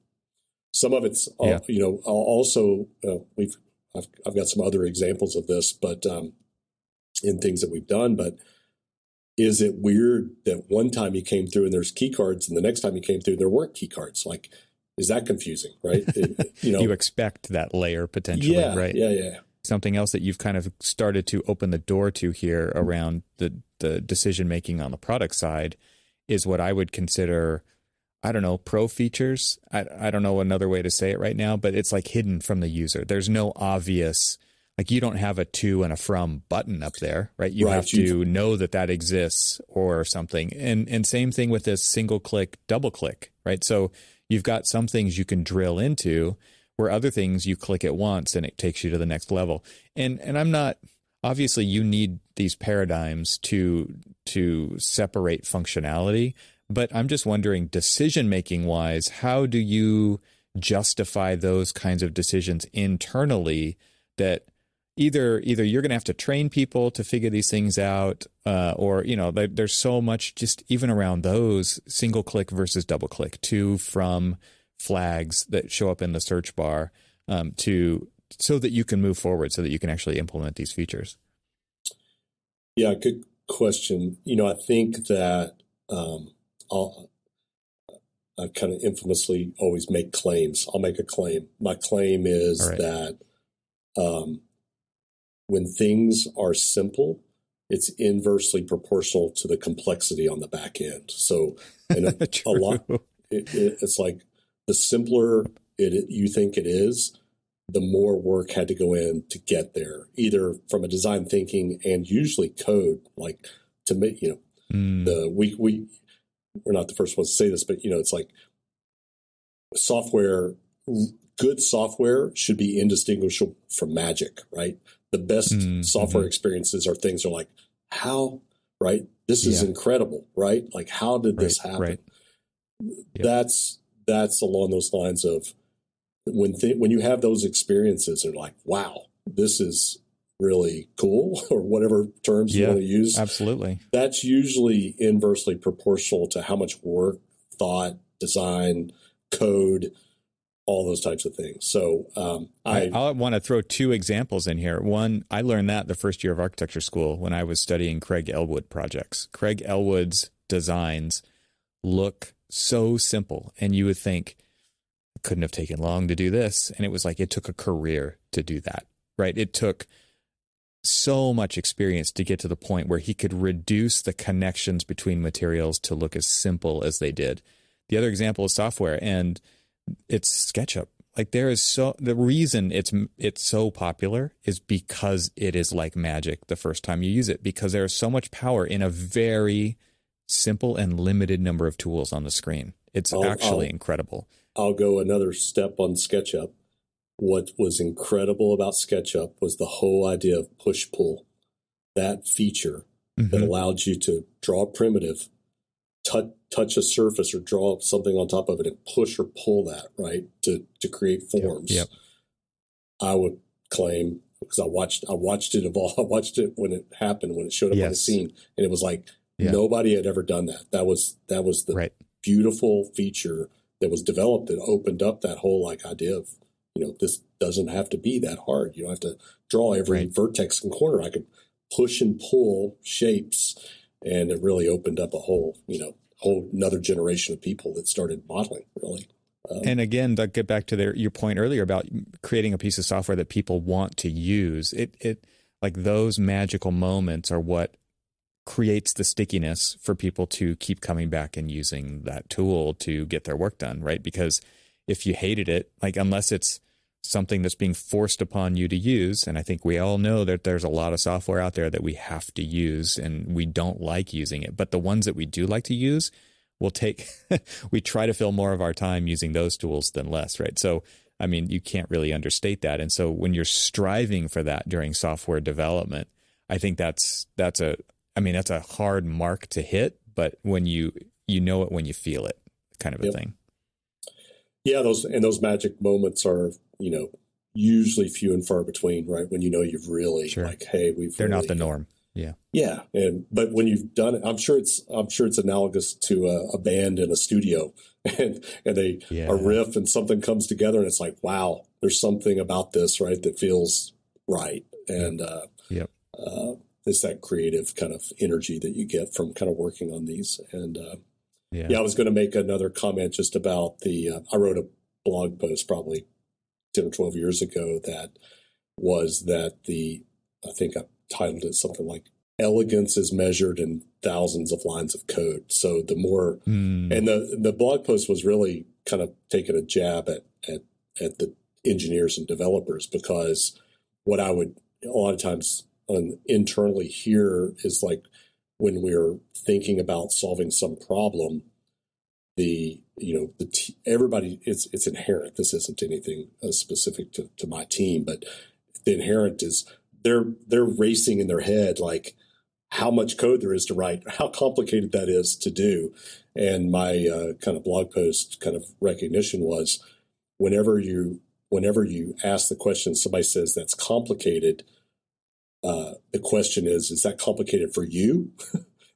some of it's, yeah. you know, also uh, we've, I've, I've got some other examples of this, but um, in things that we've done, but is it weird that one time you came through and there's key cards and the next time you came through, there weren't key cards? Like, is that confusing? Right. It, you know, you expect that layer potentially, yeah, right? Yeah. Yeah. Something else that you've kind of started to open the door to here around the, the decision-making on the product side is what I would consider, I don't know, pro features. I, I don't know another way to say it right now, but it's like hidden from the user. There's no obvious, like you don't have a to and a from button up there, right? You right, have to know that that exists or something. And and same thing with this single click, double click, right? So you've got some things you can drill into where other things you click at once and it takes you to the next level. And and I'm not, obviously you need these paradigms to to separate functionality. But I'm just wondering, decision-making wise, how do you justify those kinds of decisions internally that either either you're going to have to train people to figure these things out, uh, or, you know, there, there's so much just even around those single click versus double click to from flags that show up in the search bar, um, to so that you can move forward, so that you can actually implement these features. Yeah, good question. You know, I think that um, I'll, I kind of infamously always make claims. I'll make a claim. My claim is All right. that um, when things are simple, it's inversely proportional to the complexity on the back end. So, and a, a lot, it, it, it's like the simpler it you think it is, the more work had to go in to get there, either from a design thinking and usually code, like to me, you know, mm. the we we we're not the first ones to say this, but you know, it's like software, good software should be indistinguishable from magic, right? The best mm. software mm-hmm. experiences are things are like, how, right? This is yeah. incredible, right? Like, how did right, this happen? Right. Yep. That's, that's along those lines of, When th- when you have those experiences, they're like, wow, this is really cool, or whatever terms yeah, you want to use. Absolutely. That's usually inversely proportional to how much work, thought, design, code, all those types of things. So um, I, I, I want to throw two examples in here. One, I learned that the first year of architecture school when I was studying Craig Elwood projects. Craig Elwood's designs look so simple, and you would think, couldn't have taken long to do this. And it was like, it took a career to do that, right? It took so much experience to get to the point where he could reduce the connections between materials to look as simple as they did. The other example is software, and it's SketchUp. Like, there is so the reason it's it's so popular is because it is like magic the first time you use it, because there is so much power in a very simple and limited number of tools on the screen. It's oh, actually oh. incredible. I'll go another step on SketchUp. What was incredible about SketchUp was the whole idea of push-pull, that feature mm-hmm. that allowed you to draw a primitive, t- touch a surface or draw something on top of it and push or pull that, right, to to create forms. Yep. Yep. I would claim, because I watched I watched it evolve. I watched it when it happened, when it showed up yes. on the scene, and it was like yeah. nobody had ever done that. That was, that was the right. beautiful feature that was developed that opened up that whole like idea of, you know, this doesn't have to be that hard. You don't have to draw every right. vertex and corner. I could push and pull shapes, and it really opened up a whole, you know, whole another generation of people that started modeling, really. Um, and again, that get back to their, your point earlier about creating a piece of software that people want to use. It, it like those magical moments are what creates the stickiness for people to keep coming back and using that tool to get their work done, right? Because if you hated it, like, unless it's something that's being forced upon you to use, and I think we all know that there's a lot of software out there that we have to use and we don't like using it, but the ones that we do like to use, we'll take, we try to fill more of our time using those tools than less, right? So, I mean, you can't really understate that. And so when you're striving for that during software development, I think that's, that's a, I mean, that's a hard mark to hit, but when you, you know it when you feel it, kind of a yep. thing. Yeah, those and those magic moments are, you know, usually few and far between, right? When you know you've really sure. like, hey, we've they're really, not the norm. Yeah, yeah, and but when you've done it, I'm sure it's I'm sure it's analogous to a, a band in a studio, and and they yeah. a riff and something comes together, and it's like, wow, there's something about this, right, that feels right, and yep. uh, yep. Uh, it's that creative kind of energy that you get from kind of working on these. And uh, yeah. yeah, I was going to make another comment just about the, uh, I wrote a blog post probably ten or twelve years ago that was that the, I think I titled it something like elegance is measured in thousands of lines of code. So the more, mm. and the, the blog post was really kind of taking a jab at, at, at the engineers and developers, because what I would a lot of times And internally here is like when we're thinking about solving some problem, the, you know, the t- everybody it's, it's inherent. This isn't anything uh, specific to, to my team, but the inherent is they're, they're racing in their head, like how much code there is to write, how complicated that is to do. And my uh, kind of blog post kind of recognition was whenever you, whenever you ask the question, somebody says that's complicated, Uh, the question is, is that complicated for you?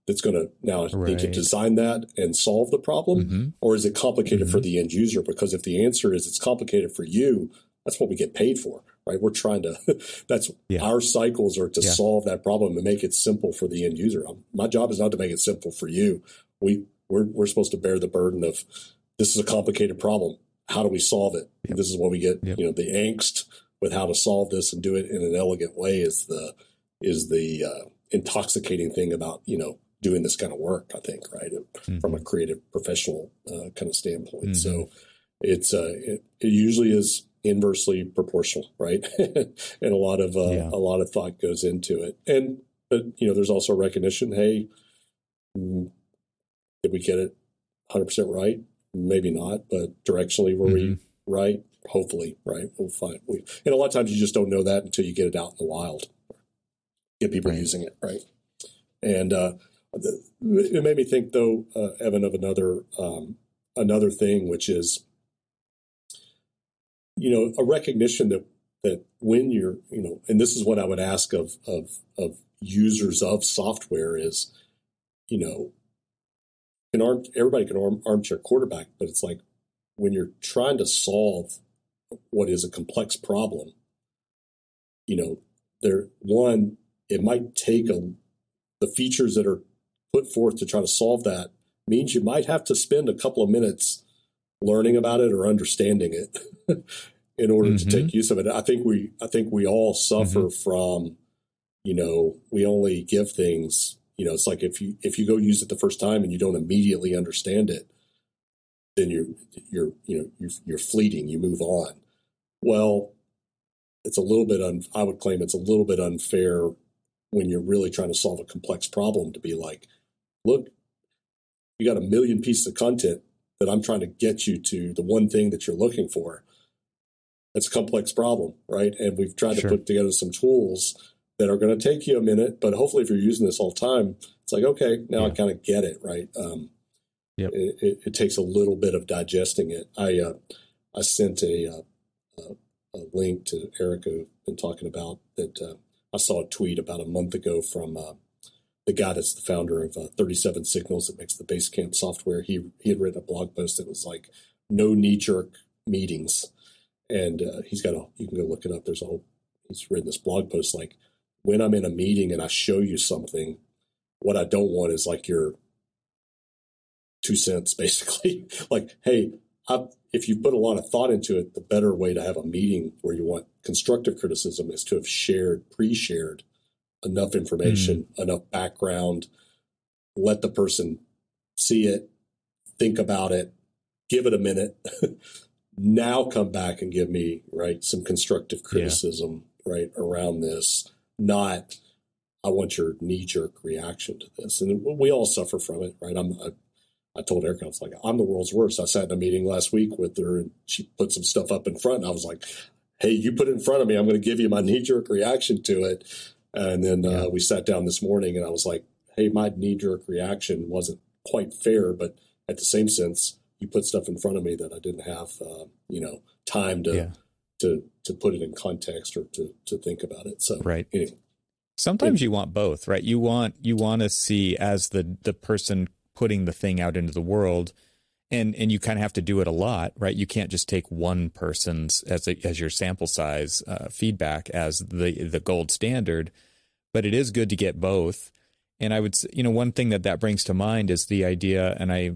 That's going to now right. need to design that and solve the problem? Mm-hmm. Or is it complicated mm-hmm. for the end user? Because if the answer is it's complicated for you, that's what we get paid for, right? We're trying to, that's yeah. our cycles are to yeah. solve that problem and make it simple for the end user. My job is not to make it simple for you. We, we're, we're supposed to bear the burden of, this is a complicated problem. How do we solve it? Yep. This is what we get, yep. you know, the angst with how to solve this and do it in an elegant way is the, is the uh, intoxicating thing about, you know, doing this kind of work, I think, right, mm-hmm. from a creative professional uh, kind of standpoint. Mm-hmm. So it's uh, it, it usually is inversely proportional, right? And a lot of uh, yeah. a lot of thought goes into it. And but you know, there's also recognition. Hey, did we get it one hundred percent right? Maybe not, but directionally were mm-hmm. we right? Hopefully, right? We'll find. We, and a lot of times you just don't know that until you get it out in the wild, get people right. using it, right? And uh, it made me think, though, uh, Evan, of another um, another thing, which is, you know, a recognition that that when you're, you know, and this is what I would ask of of of users of software is, you know, can arm everybody can arm, armchair quarterback, but it's like when you're trying to solve what is a complex problem, you know, there one it might take a the features that are put forth to try to solve that means you might have to spend a couple of minutes learning about it or understanding it in order mm-hmm. to take use of it. I think we, I think we all suffer mm-hmm. from, you know, we only give things, you know, it's like if you, if you go use it the first time and you don't immediately understand it, then you're, you're, you know, you're, you're fleeting, you move on. Well, it's a little bit, un, I would claim it's a little bit unfair when you're really trying to solve a complex problem to be like, look, you got a million pieces of content that I'm trying to get you to the one thing that you're looking for. That's a complex problem, right? And we've tried sure. to put together some tools that are going to take you a minute, but hopefully if you're using this all the time, it's like, okay, now yeah. I kind of get it, right? Um, yep. it, it, it takes a little bit of digesting it. I uh, I sent a, uh, a link to Erica who's been talking about that uh, I saw a tweet about a month ago from uh, the guy that's the founder of uh, thirty-seven Signals that makes the Basecamp software. He he had written a blog post that was like no knee-jerk meetings, and uh, he's got a. You can go look it up. There's a whole. He's written this blog post like when I'm in a meeting and I show you something, what I don't want is like your two cents basically. Like hey, I, if you put a lot of thought into it, the better way to have a meeting where you want constructive criticism is to have shared, pre-shared enough information, mm. enough background, let the person see it, think about it, give it a minute, now come back and give me, right, some constructive criticism, yeah. right, around this, not, I want your knee-jerk reaction to this. And we all suffer from it, right? I'm I, I told Erica, I was like, I'm the world's worst. I sat in a meeting last week with her and she put some stuff up in front. And I was like, hey, you put it in front of me. I'm going to give you my knee-jerk reaction to it. And then yeah. uh, we sat down this morning and I was like, hey, my knee-jerk reaction wasn't quite fair. But at the same sense, you put stuff in front of me that I didn't have, uh, you know, time to, yeah. to to put it in context or to, to think about it. So right. anyway. Sometimes it, you want both, right? You want you want to see as the, the person putting the thing out into the world, and and you kind of have to do it a lot, right? You can't just take one person's as a, as your sample size uh, feedback as the the gold standard, but it is good to get both. And I would, you know, one thing that that brings to mind is the idea, and I,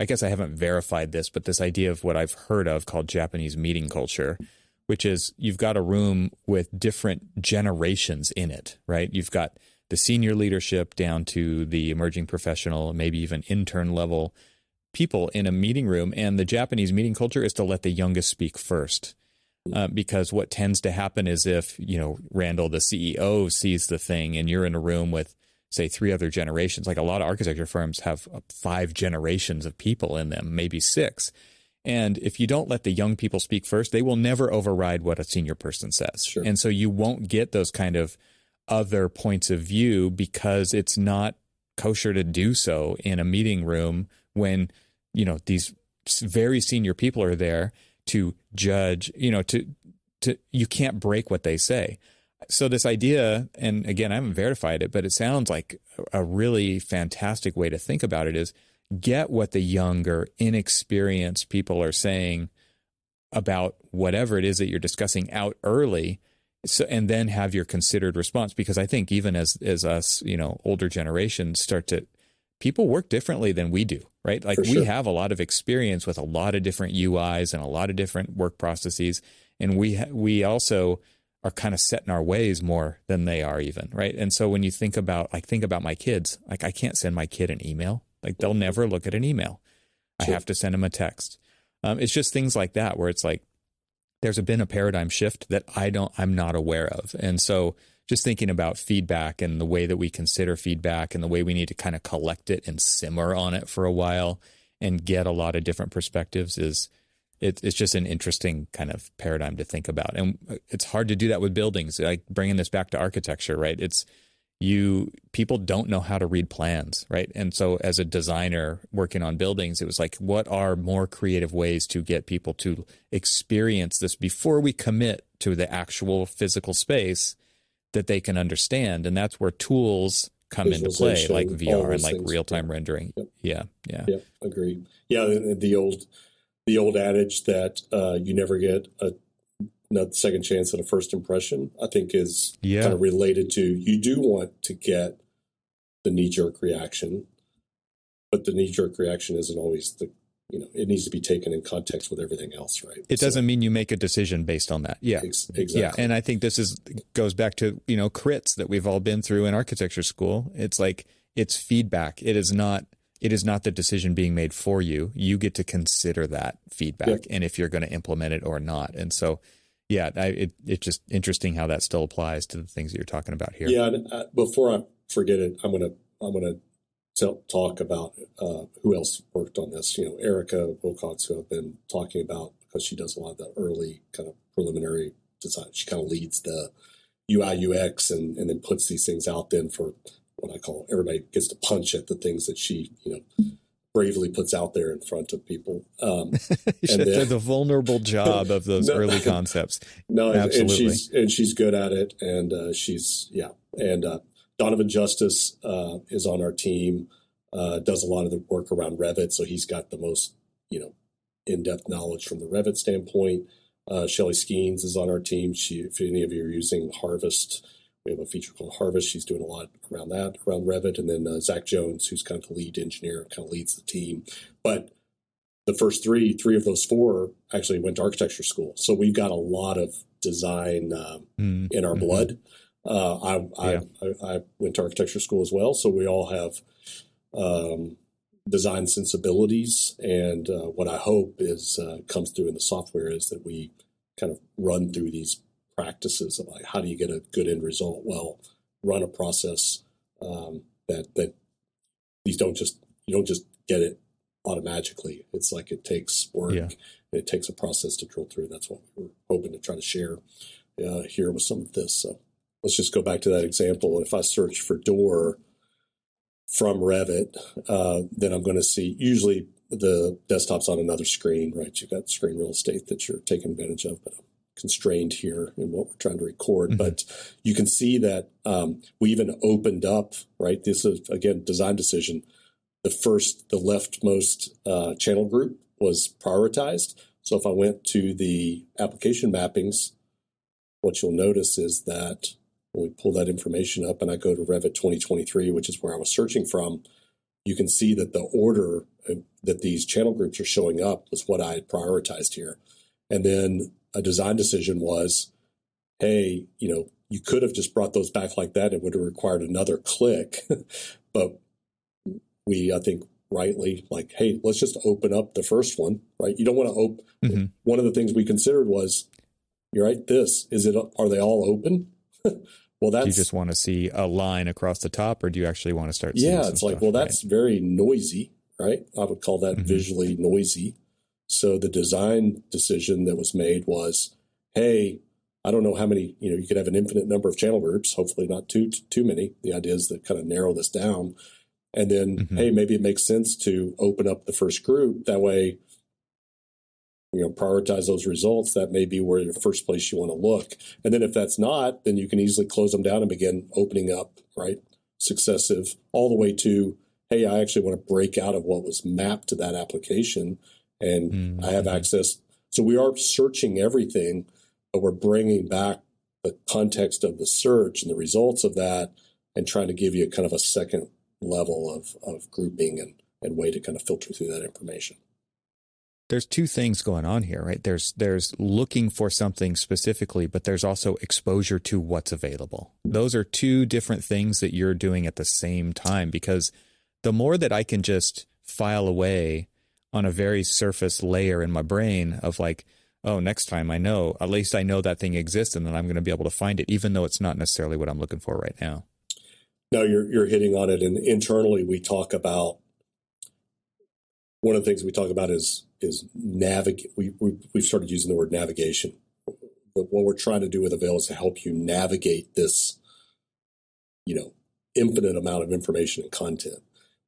I guess I haven't verified this, but this idea of what I've heard of called Japanese meeting culture, which is you've got a room with different generations in it, right? You've got the senior leadership down to the emerging professional, maybe even intern level people in a meeting room. And the Japanese meeting culture is to let the youngest speak first, uh, because what tends to happen is if, you know, Randall, the C E O, sees the thing and you're in a room with, say, three other generations, like a lot of architecture firms have five generations of people in them, maybe six. And if you don't let the young people speak first, they will never override what a senior person says. Sure. And so you won't get those kind of other points of view because it's not kosher to do so in a meeting room when, you know, these very senior people are there to judge, you know, to, to, you can't break what they say. So this idea, and again, I haven't verified it, but it sounds like a really fantastic way to think about it is get what the younger, inexperienced people are saying about whatever it is that you're discussing out early. So, and then have your considered response, because I think even as, as us, you know, older generations start to, people work differently than we do, right? Like For sure. we have a lot of experience with a lot of different U Is and a lot of different work processes. And we, we also are kind of set in our ways more than they are even. Right. And so when you think about, like, think about my kids, like I can't send my kid an email. Like they'll never look at an email. Sure. I have to send them a text. Um, it's just things like that, where it's like, there's been a paradigm shift that I don't, I'm not aware of. And so just thinking about feedback and the way that we consider feedback and the way we need to kind of collect it and simmer on it for a while and get a lot of different perspectives is, it, it's just an interesting kind of paradigm to think about. And it's hard to do that with buildings, like bringing this back to architecture, right? It's you, people don't know how to read plans, right? And so as a designer working on buildings, it was like, what are more creative ways to get people to experience this before we commit to the actual physical space that they can understand? And that's where tools come into play, like V R and like real-time yeah. rendering. Yep. Yeah. Yeah. Yeah. Agree. Yeah. The, the old, the old adage that uh, you never get a, not the second chance at a first impression, I think is yeah. kind of related to, you do want to get the knee jerk reaction, but the knee jerk reaction isn't always the, you know, it needs to be taken in context with everything else, right? It so, doesn't mean you make a decision based on that. Yeah. Ex- exactly. Yeah. And I think this is, goes back to, you know, crits that we've all been through in architecture school. It's like, it's feedback. It is not, it is not the decision being made for you. You get to consider that feedback yeah. and if you're going to implement it or not. And so, Yeah, I, it it's just interesting how that still applies to the things that you're talking about here. Yeah, and I, before I forget it, I'm gonna I'm gonna tell, talk about uh, who else worked on this. You know, Erica Wilcox, who I've been talking about because she does a lot of the early kind of preliminary design. She kind of leads the U I U X and and then puts these things out then for what I call, everybody gets to punch at the things that she, you know, bravely puts out there in front of people. Um, and then, the vulnerable job of those no, early concepts. No, absolutely. And she's, and she's good at it. And uh, she's, yeah. And uh, Donovan Justice uh, is on our team, uh, does a lot of the work around Revit. So he's got the most, you know, in-depth knowledge from the Revit standpoint. Uh, Shelley Skeens is on our team. She, if any of you are using Harvest, we have a feature called Harvest. She's doing a lot around that, around Revit. And then uh, Zach Jones, who's kind of the lead engineer, kind of leads the team. But the first three, three of those four actually went to architecture school. So we've got a lot of design um, mm. in our mm-hmm. blood. Uh, I, yeah. I, I I went to architecture school as well. So we all have um, design sensibilities. And uh, what I hope is uh, comes through in the software is that we kind of run through these practices of, like, how do you get a good end result? Well, run a process um, that that these don't just you don't just get it automatically. It's like it takes work. Yeah. It takes a process to drill through. That's what we're hoping to try to share uh, here with some of this. So let's just go back to that example. If I search for door from Revit, uh, then I'm going to see usually the desktop's on another screen, right? You've got screen real estate that you're taking advantage of, but constrained here in what we're trying to record, mm-hmm. but you can see that um, we even opened up, right? This is, again, design decision. The first, the leftmost uh, channel group was prioritized. So if I went to the application mappings, what you'll notice is that when we pull that information up and I go to Revit twenty twenty-three, which is where I was searching from, you can see that the order that these channel groups are showing up was what I had prioritized here. And then a design decision was, hey, you know, you could have just brought those back like that. It would have required another click. But we, I think, rightly, like, hey, let's just open up the first one, right? You don't want to open. Mm-hmm. One of the things we considered was, you're right, this, is it, are they all open? Well, that's. Do you just want to see a line across the top, or do you actually want to start seeing Yeah, it's like, stuff, well, that's right? Very noisy, right? I would call that mm-hmm. visually noisy. So the design decision that was made was, hey, I don't know how many, you know, you could have an infinite number of channel groups, hopefully not too too many. The idea is to kind of narrow this down. And then, mm-hmm. hey, maybe it makes sense to open up the first group. That way, you know, prioritize those results. That may be where the first place you want to look. And then if that's not, then you can easily close them down and begin opening up, right, successive, all the way to, hey, I actually want to break out of what was mapped to that application, and mm-hmm. I have access. So we are searching everything, but we're bringing back the context of the search and the results of that and trying to give you kind of a second level of, of grouping and, and way to kind of filter through that information. There's two things going on here, right? There's there's looking for something specifically, but there's also exposure to what's available. Those are two different things that you're doing at the same time, because the more that I can just file away on a very surface layer in my brain of like, oh, next time I know, at least I know that thing exists and then I'm going to be able to find it, even though it's not necessarily what I'm looking for right now. No, you're you're hitting on it. And internally, we talk about, one of the things we talk about is is navigate. We, we, we've started using the word navigation. But what we're trying to do with Avail is to help you navigate this, you know, infinite amount of information and content.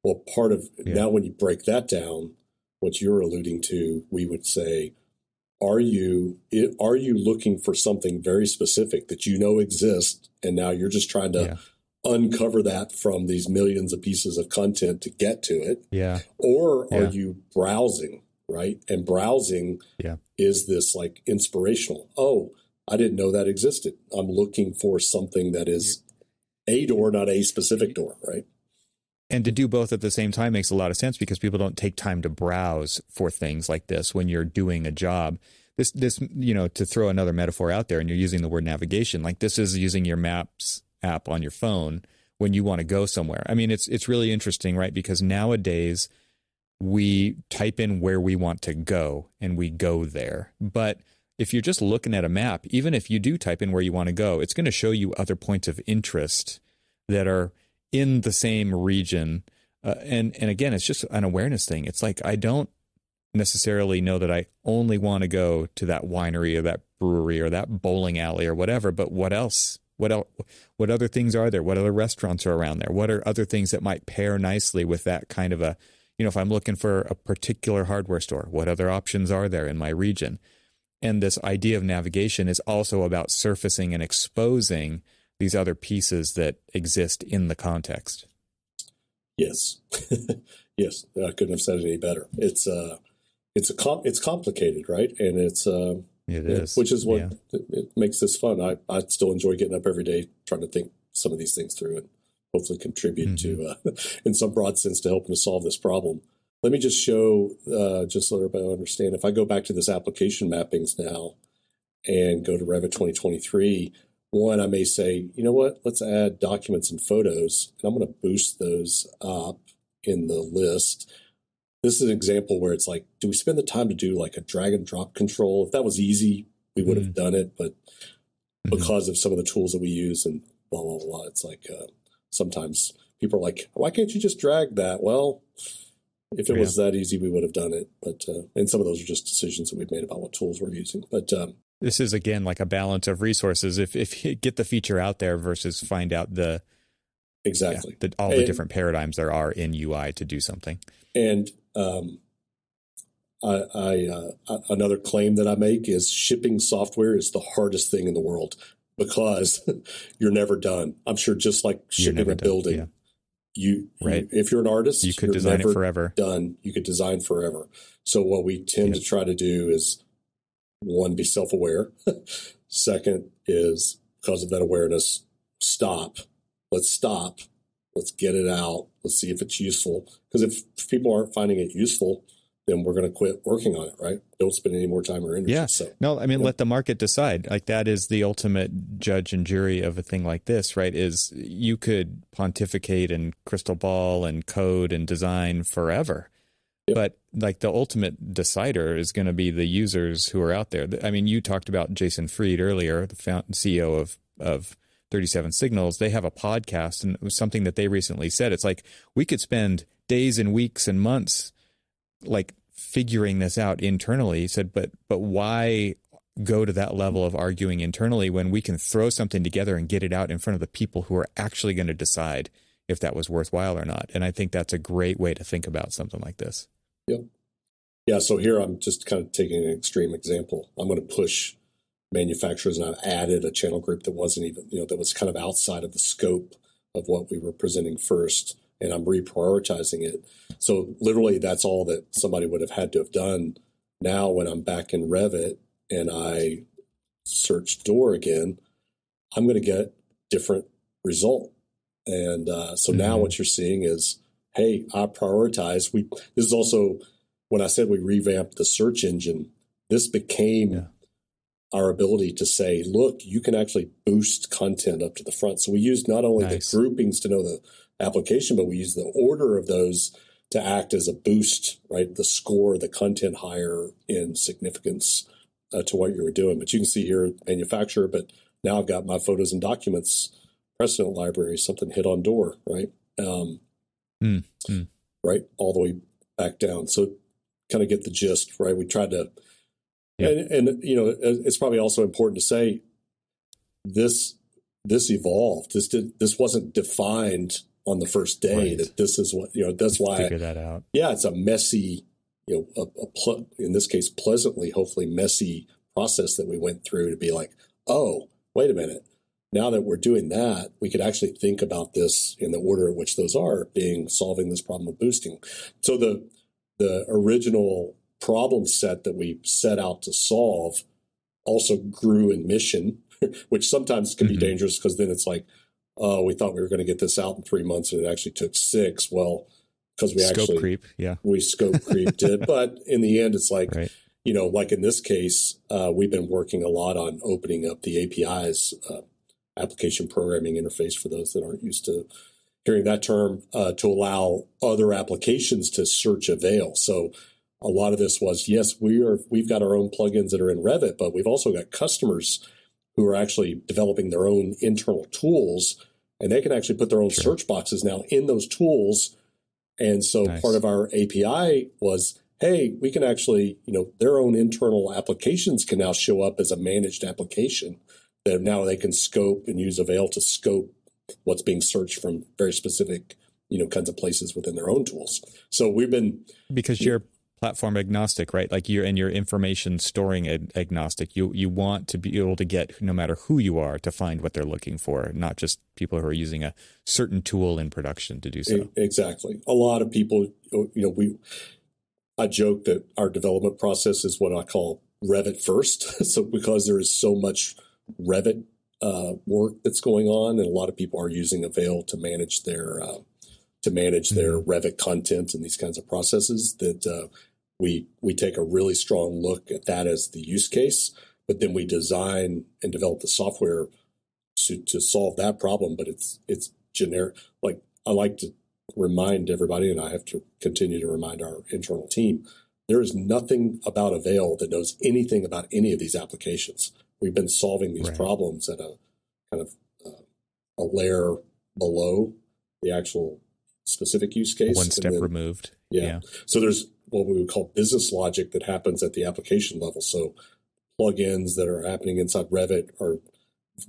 Well, part of yeah. now when you break that down, what you're alluding to, we would say, are you are you looking for something very specific that you know exists, and now you're just trying to yeah. uncover that from these millions of pieces of content to get to it? Yeah. Or are yeah. you browsing, right? And browsing yeah. is this like inspirational. Oh, I didn't know that existed. I'm looking for something that is a door, not a specific door, right? And to do both at the same time makes a lot of sense, because people don't take time to browse for things like this when you're doing a job. This, this, you know, to throw another metaphor out there, and you're using the word navigation, like this is using your Maps app on your phone when you want to go somewhere. I mean, it's it's really interesting, right? Because nowadays we type in where we want to go and we go there. But if you're just looking at a map, even if you do type in where you want to go, it's going to show you other points of interest that are in the same region. Uh, and, and again, it's just an awareness thing. It's like, I don't necessarily know that I only want to go to that winery or that brewery or that bowling alley or whatever, but what else, what else, what other things are there? What other restaurants are around there? What are other things that might pair nicely with that kind of a, you know, if I'm looking for a particular hardware store, what other options are there in my region? And this idea of navigation is also about surfacing and exposing these other pieces that exist in the context. Yes. Yes. I couldn't have said it any better. It's uh it's a com- it's complicated, right? And it's, uh, it is. It, which is what yeah. it makes this fun. I, I still enjoy getting up every day, trying to think some of these things through and hopefully contribute mm-hmm. to, uh, in some broad sense, to helping to solve this problem. Let me just show, uh, just so everybody understand, if I go back to this application mappings now and go to Revit twenty twenty-three, one, I may say, you know what, let's add documents and photos, and I'm going to boost those up in the list. This is an example where it's like, do we spend the time to do like a drag and drop control? If that was easy, we would have mm-hmm. done it, but because mm-hmm. of some of the tools that we use and blah, blah, blah, it's like uh, sometimes people are like, why can't you just drag that? Well, if it yeah. was that easy, we would have done it. But uh, and some of those are just decisions that we've made about what tools we're using. But um, this is, again, like a balance of resources. If if you get the feature out there versus find out the exactly yeah, the, all and, the different paradigms there are in U I to do something. And um, I, I uh, another claim that I make is shipping software is the hardest thing in the world, because you're never done. I'm sure, just like shipping a building, done, yeah. you, right. you if you're an artist, you could you're design never it forever. Done. You could design forever. So what we tend yeah. to try to do is, one, be self-aware. Second is, because of that awareness, stop. Let's stop. Let's get it out. Let's see if it's useful. Because if, if people aren't finding it useful, then we're going to quit working on it, right? Don't spend any more time or energy. Yeah. So, no, I mean, yeah. let the market decide. Like, that is the ultimate judge and jury of a thing like this, right? Is you could pontificate and crystal ball and code and design forever. But like, the ultimate decider is going to be the users who are out there. I mean, you talked about Jason Fried earlier, the C E O of, of thirty-seven Signals. They have a podcast, and it was something that they recently said. It's like, we could spend days and weeks and months like figuring this out internally. He said, but but why go to that level of arguing internally when we can throw something together and get it out in front of the people who are actually going to decide if that was worthwhile or not? And I think that's a great way to think about something like this. Yep. Yeah, so here I'm just kind of taking an extreme example. I'm going to push manufacturers, and I've added a channel group that wasn't even, you know, that was kind of outside of the scope of what we were presenting first, and I'm reprioritizing it. So literally that's all that somebody would have had to have done. Now when I'm back in Revit and I search door again, I'm going to get different result. And uh, so mm-hmm. now what you're seeing is, hey, I prioritize. We this is also when I said we revamped the search engine, this became yeah. our ability to say, look, you can actually boost content up to the front. So we used not only nice. the groupings to know the application, but we use the order of those to act as a boost, right? The score, the content higher in significance uh, to what you were doing. But you can see here, manufacturer, but now I've got my photos and documents, precedent library, something hit on door, right? Um, mm, mm. Right? All the way back down. So kind of get the gist, right? We tried to, yeah. and, and, you know, it's probably also important to say this, this evolved. This did, this wasn't defined on the first day right. that this is what, you know, that's why. Figure that out. Yeah, it's a messy, you know, a, a ple- in this case, pleasantly, hopefully messy process that we went through to be like, oh, wait a minute. Now that we're doing that, we could actually think about this in the order in which those are being solving this problem of boosting. So the the original problem set that we set out to solve also grew in mission, which sometimes can mm-hmm. be dangerous because then it's like, oh, we thought we were going to get this out in three months and it actually took six. Well, because we scope actually creep, yeah, we scope creeped it. But in the end, it's like, right. you know, like in this case, uh, we've been working a lot on opening up the A P Is, uh, application programming interface for those that aren't used to hearing that term, uh, to allow other applications to search Avail. So a lot of this was, yes, we are, we've got our own plugins that are in Revit, but we've also got customers who are actually developing their own internal tools, and they can actually put their own sure. search boxes now in those tools. And so nice. part of our A P I was, hey, we can actually, you know, their own internal applications can now show up as a managed application that now they can scope and use Avail to scope what's being searched from very specific, you know, kinds of places within their own tools. So we've been... Because you're platform agnostic, right? Like you're in your information storing ag- agnostic. You you want to be able to get, no matter who you are, to find what they're looking for, not just people who are using a certain tool in production to do so. Exactly. A lot of people, you know, we... I joke that our development process is what I call Revit first. So because there is so much Revit uh, work that's going on, and a lot of people are using Avail to manage their uh, to manage mm-hmm. their Revit content and these kinds of processes, that uh, we we take a really strong look at that as the use case, but then we design and develop the software to, to solve that problem. But it's it's generic. Like I like to remind everybody, and I have to continue to remind our internal team, there is nothing about Avail that knows anything about any of these applications. We've been solving these right. problems at a kind of uh, a layer below the actual specific use case. One step then, removed. Yeah. yeah. So there's what we would call business logic that happens at the application level. So plugins that are happening inside Revit are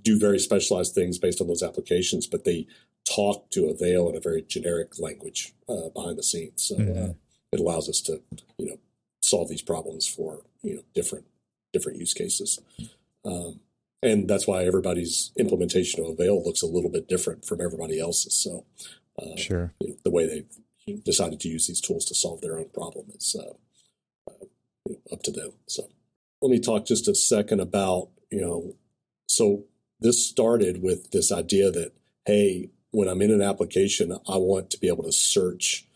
do very specialized things based on those applications, but they talk to Avail in a very generic language uh, behind the scenes. So mm-hmm. uh, it allows us to, you know, solve these problems for, you know, different different use cases. Um, and that's why everybody's implementation of Avail looks a little bit different from everybody else's. So uh, sure. you know, the way they've decided to use these tools to solve their own problem is uh, uh, you know, up to them. So let me talk just a second about, you know, so this started with this idea that, hey, when I'm in an application, I want to be able to search.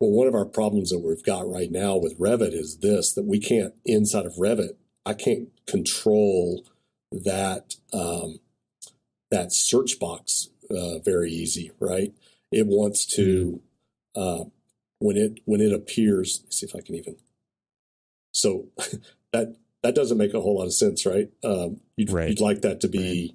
Well, one of our problems that we've got right now with Revit is this, that we can't, inside of Revit, I can't control that um, that search box uh, very easy, right? It wants to mm. uh, when it when it appears. Let's see if I can even. So that that doesn't make a whole lot of sense, right? Um, you'd, right. you'd like that to be,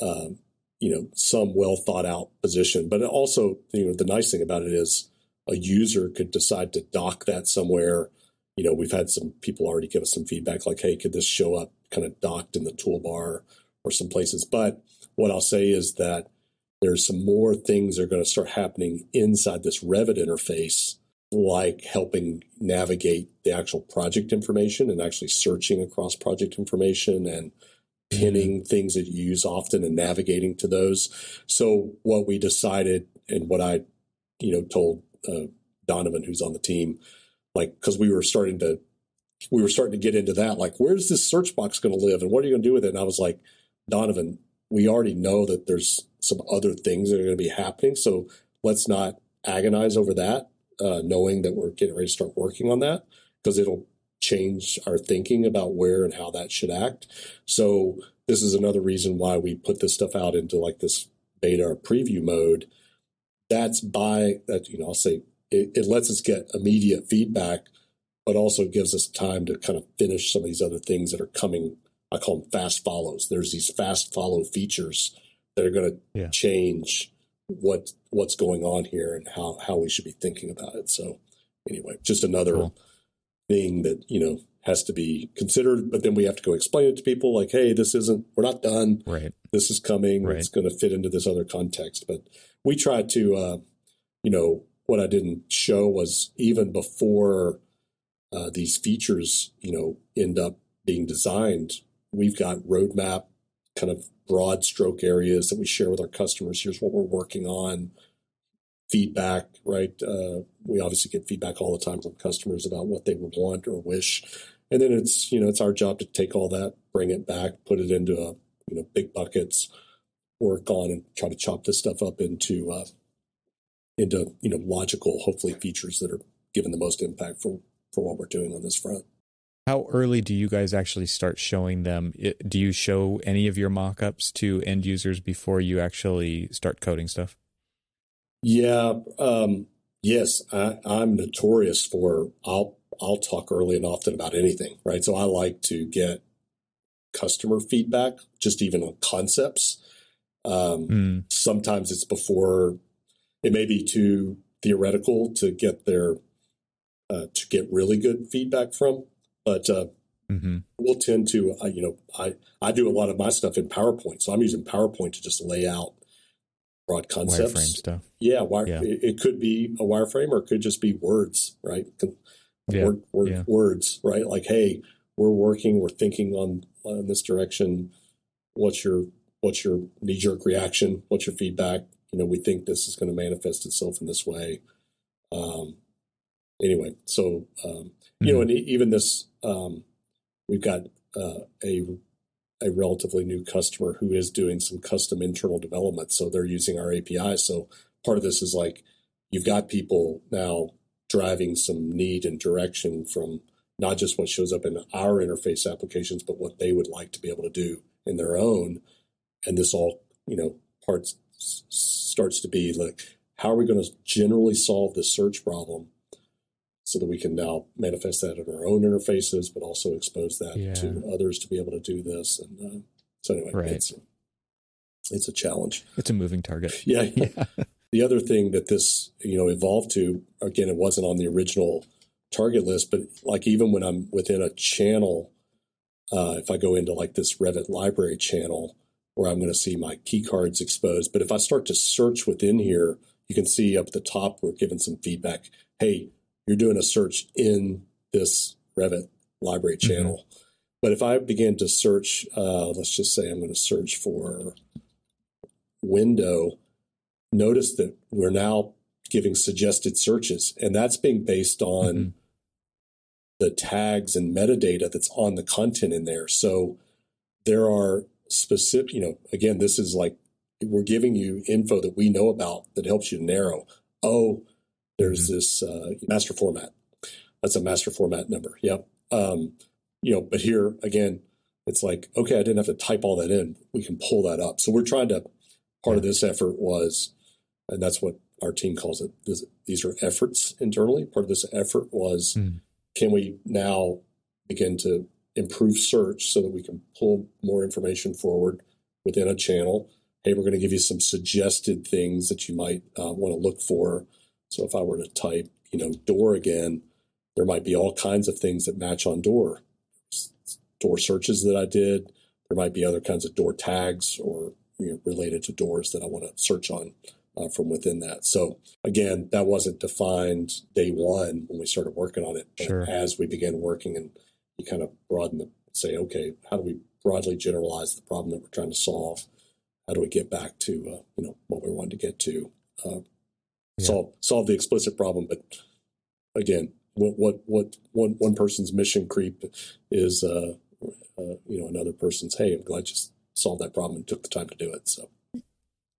right. um, you know, some well thought out position, but also, you know, the nice thing about it is a user could decide to dock that somewhere. You know, we've had some people already give us some feedback like, hey, could this show up kind of docked in the toolbar or some places? But what I'll say is that there's some more things that are going to start happening inside this Revit interface like helping navigate the actual project information and actually searching across project information and pinning mm-hmm. things that you use often and navigating to those. So what we decided and what I, you know, told uh, Donovan, who's on the team, like, because we were starting to, we were starting to get into that, like, where's this search box going to live and what are you going to do with it? And I was like, Donovan, we already know that there's some other things that are going to be happening. So let's not agonize over that, uh, knowing that we're getting ready to start working on that, because it'll change our thinking about where and how that should act. So this is another reason why we put this stuff out into like this beta or preview mode. That's by, that, you know, I'll say it, it lets us get immediate feedback, but also gives us time to kind of finish some of these other things that are coming. I call them fast follows. There's these fast follow features that are going to yeah. change what what's going on here and how, how we should be thinking about it. So anyway, just another cool. thing that, you know, has to be considered, but then we have to go explain it to people like, hey, this isn't, we're not done. Right. This is coming. Right. It's going to fit into this other context. But we tried to, uh, you know, what I didn't show was even before uh, these features, you know, end up being designed, we've got roadmap kind of broad stroke areas that we share with our customers. Here's what we're working on. Feedback, right? Uh, we obviously get feedback all the time from customers about what they would want or wish. And then it's, you know, it's our job to take all that, bring it back, put it into a, you know, big buckets, work on and try to chop this stuff up into, uh, into, you know, logical, hopefully features that are given the most impact for, for what we're doing on this front. How early do you guys actually start showing them? It, do you show any of your mock-ups to end users before you actually start coding stuff? Yeah. Um, yes. I, I'm notorious for, I'll, I'll talk early and often about anything, right? So I like to get customer feedback, just even on concepts. Um, mm. Sometimes it's before, it may be too theoretical to get their, uh, to get really good feedback from. But uh, mm-hmm. we'll tend to, uh, you know, I, I do a lot of my stuff in PowerPoint. So I'm using PowerPoint to just lay out broad concepts. Wireframe stuff. Yeah, wire, yeah. It, it could be a wireframe or it could just be words, right? Yeah. Word, word, yeah. Words, right? Like, hey, we're working, we're thinking on, on this direction. What's your what's your knee-jerk reaction? What's your feedback? You know, we think this is going to manifest itself in this way. Um, anyway, so, um, you mm-hmm. know, and even this... Um, we've got uh, a a relatively new customer who is doing some custom internal development, so they're using our A P I. So part of this is like you've got people now driving some need and direction from not just what shows up in our interface applications, but what they would like to be able to do in their own. And this all, you know, parts starts to be like, how are we going to generally solve this search problem? So that we can now manifest that in our own interfaces, but also expose that yeah. to others to be able to do this. And uh, so anyway, right. it's, it's a challenge. It's a moving target. Yeah. yeah. The other thing that this, you know, evolved to, again, it wasn't on the original target list, but like even when I'm within a channel, uh, if I go into like this Revit library channel where I'm going to see my key cards exposed, but if I start to search within here, you can see up at the top, we're giving some feedback. Hey, you're doing a search in this Revit library channel. Mm-hmm. But if I begin to search, uh, let's just say I'm going to search for window, notice that we're now giving suggested searches. And that's being based on mm-hmm. the tags and metadata that's on the content in there. So there are specific, you know, again, this is like, we're giving you info that we know about that helps you narrow. Oh, there's mm-hmm. this uh, master format. That's a master format number. Yep. Um, you know, but here again, it's like, okay, I didn't have to type all that in. We can pull that up. So we're trying to, part yeah. of this effort was, and that's what our team calls it. This, these are efforts internally. Part of this effort was, mm. can we now begin to improve search so that we can pull more information forward within a channel? Hey, we're going to give you some suggested things that you might uh, want to look for. So if I were to type, you know, door again, there might be all kinds of things that match on door. Door searches that I did. There might be other kinds of door tags or, you know, related to doors that I want to search on uh, from within that. So again, that wasn't defined day one when we started working on it. But sure. As we began working and you kind of broaden the, say, okay, how do we broadly generalize the problem that we're trying to solve? How do we get back to, uh, you know, what we wanted to get to, uh, yeah. solve, solve the explicit problem. But again, what, what, what one, one person's mission creep is, uh, uh, you know, another person's, hey, I'm glad you solved that problem and took the time to do it. So.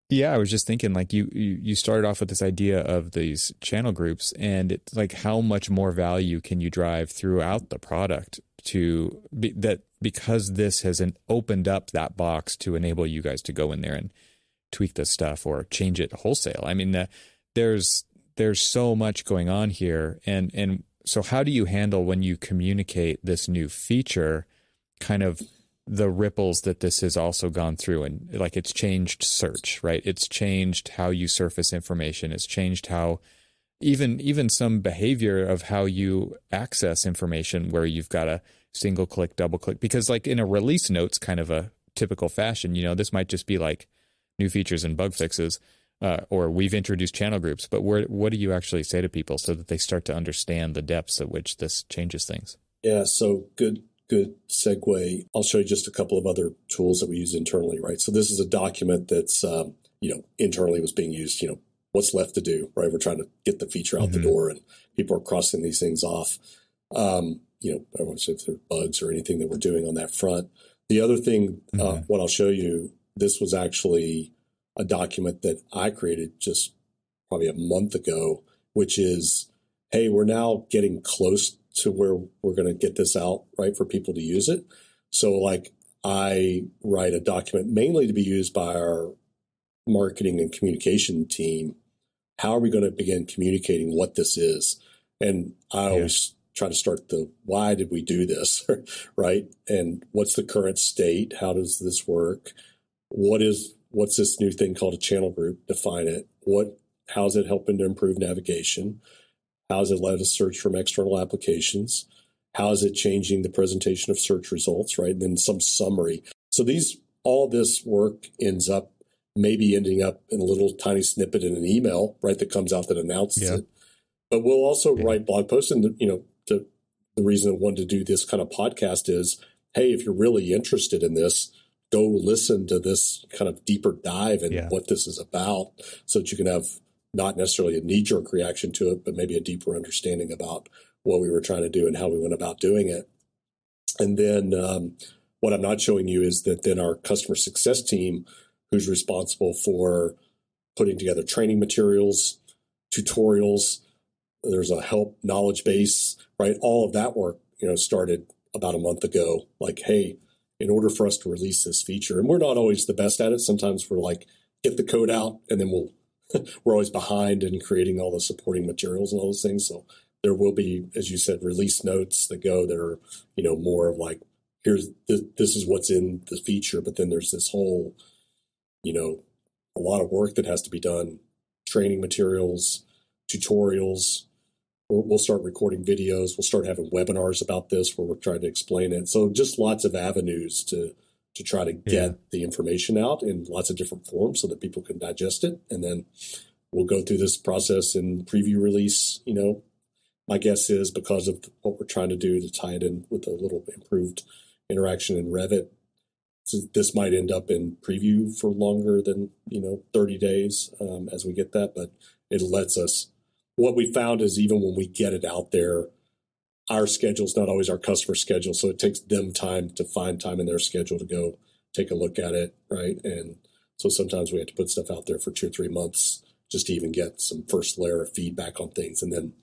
Yeah, I was just thinking, like, you, you, you started off with this idea of these channel groups, and it's like, how much more value can you drive throughout the product to be, that because this has an, opened up that box to enable you guys to go in there and tweak this stuff or change it wholesale. I mean, uh, there's, there's so much going on here. And, and so how do you handle when you communicate this new feature, kind of the ripples that this has also gone through? And like, it's changed search, right? It's changed how you surface information. It's changed how even, even some behavior of how you access information, where you've got a single click, double click, because like in a release notes kind of a typical fashion, you know, this might just be like new features and bug fixes, uh, or we've introduced channel groups, but where, what do you actually say to people so that they start to understand the depths at which this changes things? Yeah. So good, good segue. I'll show you just a couple of other tools that we use internally, right? So this is a document that's, um, you know, internally was being used, you know, what's left to do, right? We're trying to get the feature out mm-hmm. the door, and people are crossing these things off. Um, you know, I won't say if there are bugs or anything that we're doing on that front. The other thing, mm-hmm. uh, what I'll show you, this was actually a document that I created just probably a month ago, which is, hey, we're now getting close to where we're going to get this out, right, for people to use it. So like, I write a document mainly to be used by our marketing and communication team. How are we going to begin communicating what this is? And I yeah. always try to start the, why did we do this? Right. And what's the current state? How does this work? What is, what's this new thing called a channel group? Define it. What, how's it helping to improve navigation? How's it let us search from external applications? How is it changing the presentation of search results? Right. And then some summary. So these, all this work ends up maybe ending up in a little tiny snippet in an email, right, that comes out that announces yeah. it. But we'll also yeah. write blog posts. And, you know, to, the reason I wanted to do this kind of podcast is, hey, if you're really interested in this, go listen to this kind of deeper dive in yeah. what this is about, so that you can have not necessarily a knee-jerk reaction to it, but maybe a deeper understanding about what we were trying to do and how we went about doing it. And then um, what I'm not showing you is that then our customer success team, who's responsible for putting together training materials, tutorials, there's a help knowledge base, right? All of that work, you know, started about a month ago. Like, hey, in order for us to release this feature, and we're not always the best at it. Sometimes we're like, get the code out, and then we'll, we're always behind in creating all the supporting materials and all those things. So there will be, as you said, release notes that go that are, you know, more of like, here's, this, this is what's in the feature. But then there's this whole, you know, a lot of work that has to be done, training materials, tutorials. We'll start recording videos. We'll start having webinars about this where we're trying to explain it. So just lots of avenues to, to try to get yeah. the information out in lots of different forms so that people can digest it. And then we'll go through this process in preview release. You know, my guess is because of what we're trying to do to tie it in with a little improved interaction in Revit, so this might end up in preview for longer than, you know, thirty days um, as we get that, but it lets us, what we found is even when we get it out there, our schedule is not always our customer schedule. So it takes them time to find time in their schedule to go take a look at it. Right. And so sometimes we have to put stuff out there for two or three months just to even get some first layer of feedback on things. And then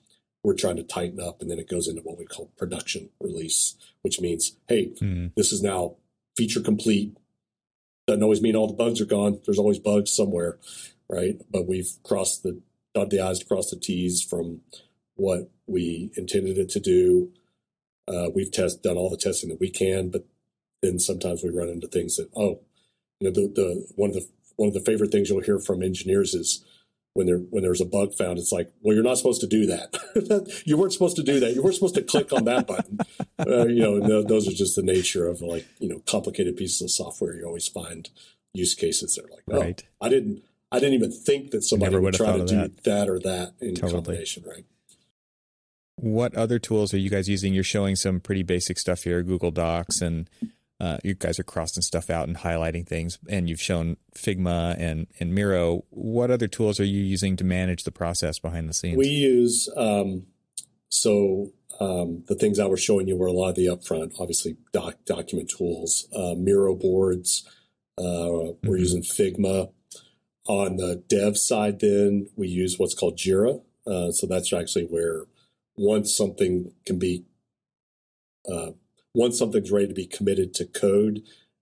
we're trying to tighten up, and then it goes into what we call production release, which means, hey, mm-hmm. this is now feature complete. Doesn't always mean all the bugs are gone. There's always bugs somewhere. Right. But we've crossed the, dot the I's, cross the T's from what we intended it to do. Uh, we've test done all the testing that we can, but then sometimes we run into things that, oh, you know, the, the one of the one of the favorite things you'll hear from engineers is when there when there's a bug found, it's like, well, you're not supposed to do that. You weren't supposed to do that. You weren't supposed to click on that button. Uh, you know, th- those are just the nature of, like, you know, complicated pieces of software. You always find use cases that are like, oh, right. I didn't. I didn't even think that somebody would try to do that. that or that in totally. combination, right? What other tools are you guys using? You're showing some pretty basic stuff here, Google Docs, and uh, you guys are crossing stuff out and highlighting things, and you've shown Figma and, and Miro. What other tools are you using to manage the process behind the scenes? We use, um, so um, the things I was showing you were a lot of the upfront, obviously doc, document tools, uh, Miro boards. Uh, mm-hmm. We're using Figma. On the dev side, then, we use what's called Jira. Uh, so that's actually where once something can be, uh, once something's ready to be committed to code,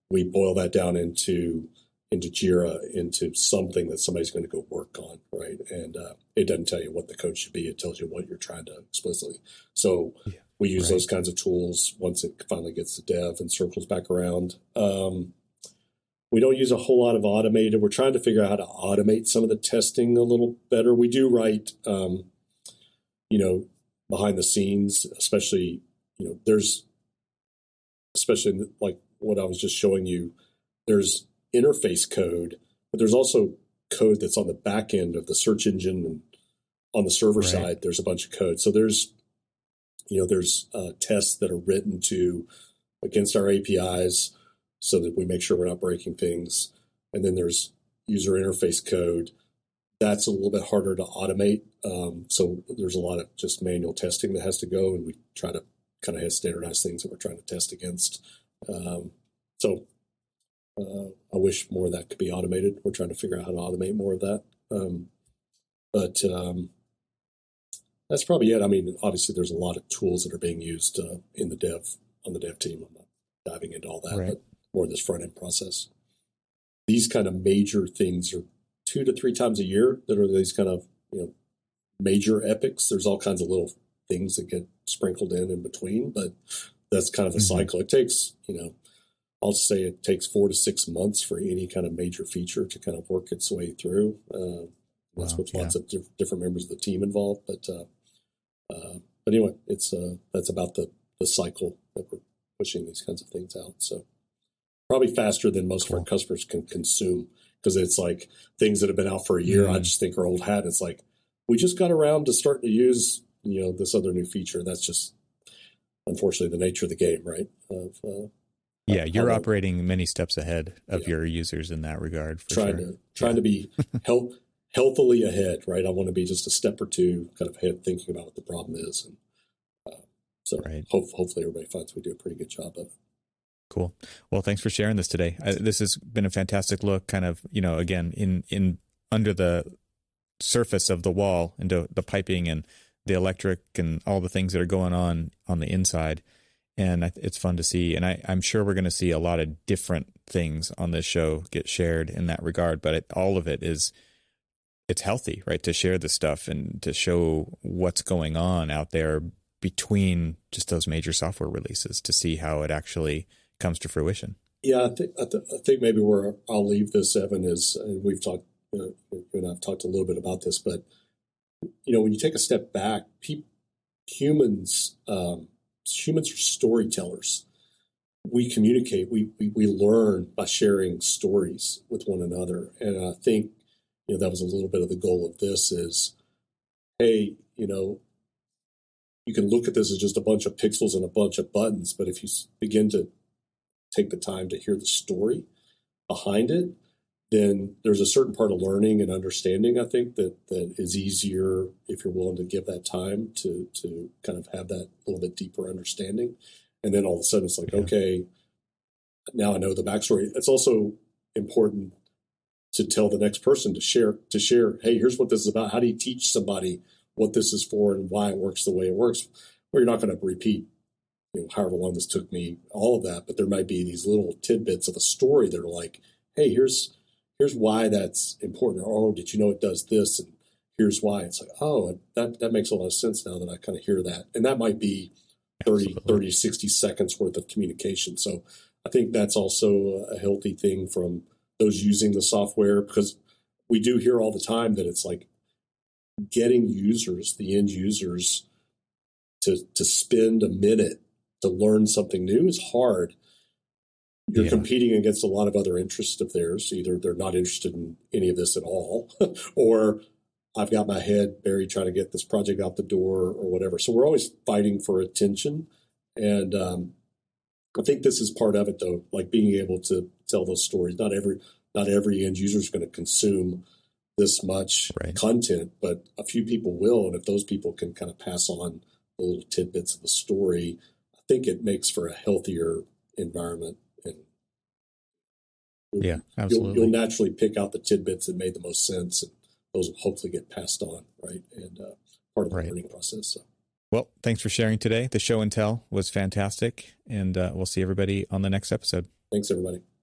we boil that down into into Jira, into something that somebody's going to go work on, right? And uh, it doesn't tell you what the code should be. It tells you what you're trying to explicitly. So yeah, we use right. those kinds of tools once it finally gets to dev and circles back around. Um, we don't use a whole lot of automated. We're trying to figure out how to automate some of the testing a little better. We do write, um, you know, behind the scenes, especially, you know, there's, especially like what I was just showing you, there's interface code, but there's also code that's on the back end of the search engine, and on the server right. side, there's a bunch of code. So there's, you know, there's uh, tests that are written to against our A P Is so that we make sure we're not breaking things. And then there's user interface code. That's a little bit harder to automate. Um, so there's a lot of just manual testing that has to go, and we try to kind of have standardized things that we're trying to test against. Um, so uh, I wish more of that could be automated. We're trying to figure out how to automate more of that. Um, but um, that's probably it. I mean, obviously there's a lot of tools that are being used uh, in the dev, on the dev team. I'm not diving into all that, right. but more of this front end process. These kind of major things are two to three times a year that are these kind of, you know, major epics. There's all kinds of little things that get sprinkled in in between, but that's kind of a mm-hmm. cycle. It takes, you know, I'll say it takes four to six months for any kind of major feature to kind of work its way through. Uh, that's wow, with yeah. lots of diff- different members of the team involved. But, uh, uh, but anyway, it's, uh, that's about the, the cycle that we're pushing these kinds of things out. So probably faster than most cool. of our customers can consume. Because it's like things that have been out for a year, mm. I just think are old hat. It's like, we just got around to starting to use, you know, this other new feature. That's just, unfortunately, the nature of the game, right? Of, uh, yeah, you're that, operating many steps ahead of yeah. your users in that regard. For trying sure. to trying yeah. to be health, healthily ahead, right? I want to be just a step or two kind of ahead, thinking about what the problem is. And uh, so right. hope, hopefully everybody finds we do a pretty good job of it. Cool. Well, thanks for sharing this today. I, this has been a fantastic look, kind of, you know, again, in, in under the surface of the wall, into the piping and the electric and all the things that are going on on the inside. And I, it's fun to see. And I, I'm sure we're going to see a lot of different things on this show get shared in that regard. But it, all of it is, it's healthy, right, to share this stuff and to show what's going on out there between just those major software releases to see how it actually comes to fruition. Yeah, I think I, th- I think maybe where I'll leave this, Evan, is, and we've talked, you know, and I've talked a little bit about this, but you know, when you take a step back, pe- humans, um, humans are storytellers. We communicate. We, we we learn by sharing stories with one another, and I think you know that was a little bit of the goal of this is, hey, you know, you can look at this as just a bunch of pixels and a bunch of buttons, but if you begin to take the time to hear the story behind it, then there's a certain part of learning and understanding, I think, that that is easier if you're willing to give that time to to kind of have that little bit deeper understanding. And then all of a sudden it's like, yeah. okay, now I know the backstory. It's also important to tell the next person to share, to share, hey, here's what this is about. How do you teach somebody what this is for and why it works the way it works? Well, you're not going to repeat, you know, however long this took me, all of that, but there might be these little tidbits of a story that are like, hey, here's here's why that's important, or oh, did you know it does this, and here's why. It's like, oh, that that makes a lot of sense now that I kind of hear that. And that might be thirty, thirty, sixty seconds worth of communication. So I think that's also a healthy thing from those using the software, because we do hear all the time that it's like getting users, the end users, to to spend a minute to learn something new is hard. You're yeah. competing against a lot of other interests of theirs. Either they're not interested in any of this at all, or I've got my head buried trying to get this project out the door or whatever. So we're always fighting for attention. And um, I think this is part of it, though, like being able to tell those stories. Not every not every end user is going to consume this much right. content, but a few people will. And if those people can kind of pass on the little tidbits of the story, I think it makes for a healthier environment. And you'll, yeah, absolutely. You'll, you'll naturally pick out the tidbits that made the most sense. And those will hopefully get passed on, right? And uh, part of the right. learning process. So. Well, thanks for sharing today. The show and tell was fantastic. And uh, we'll see everybody on the next episode. Thanks, everybody.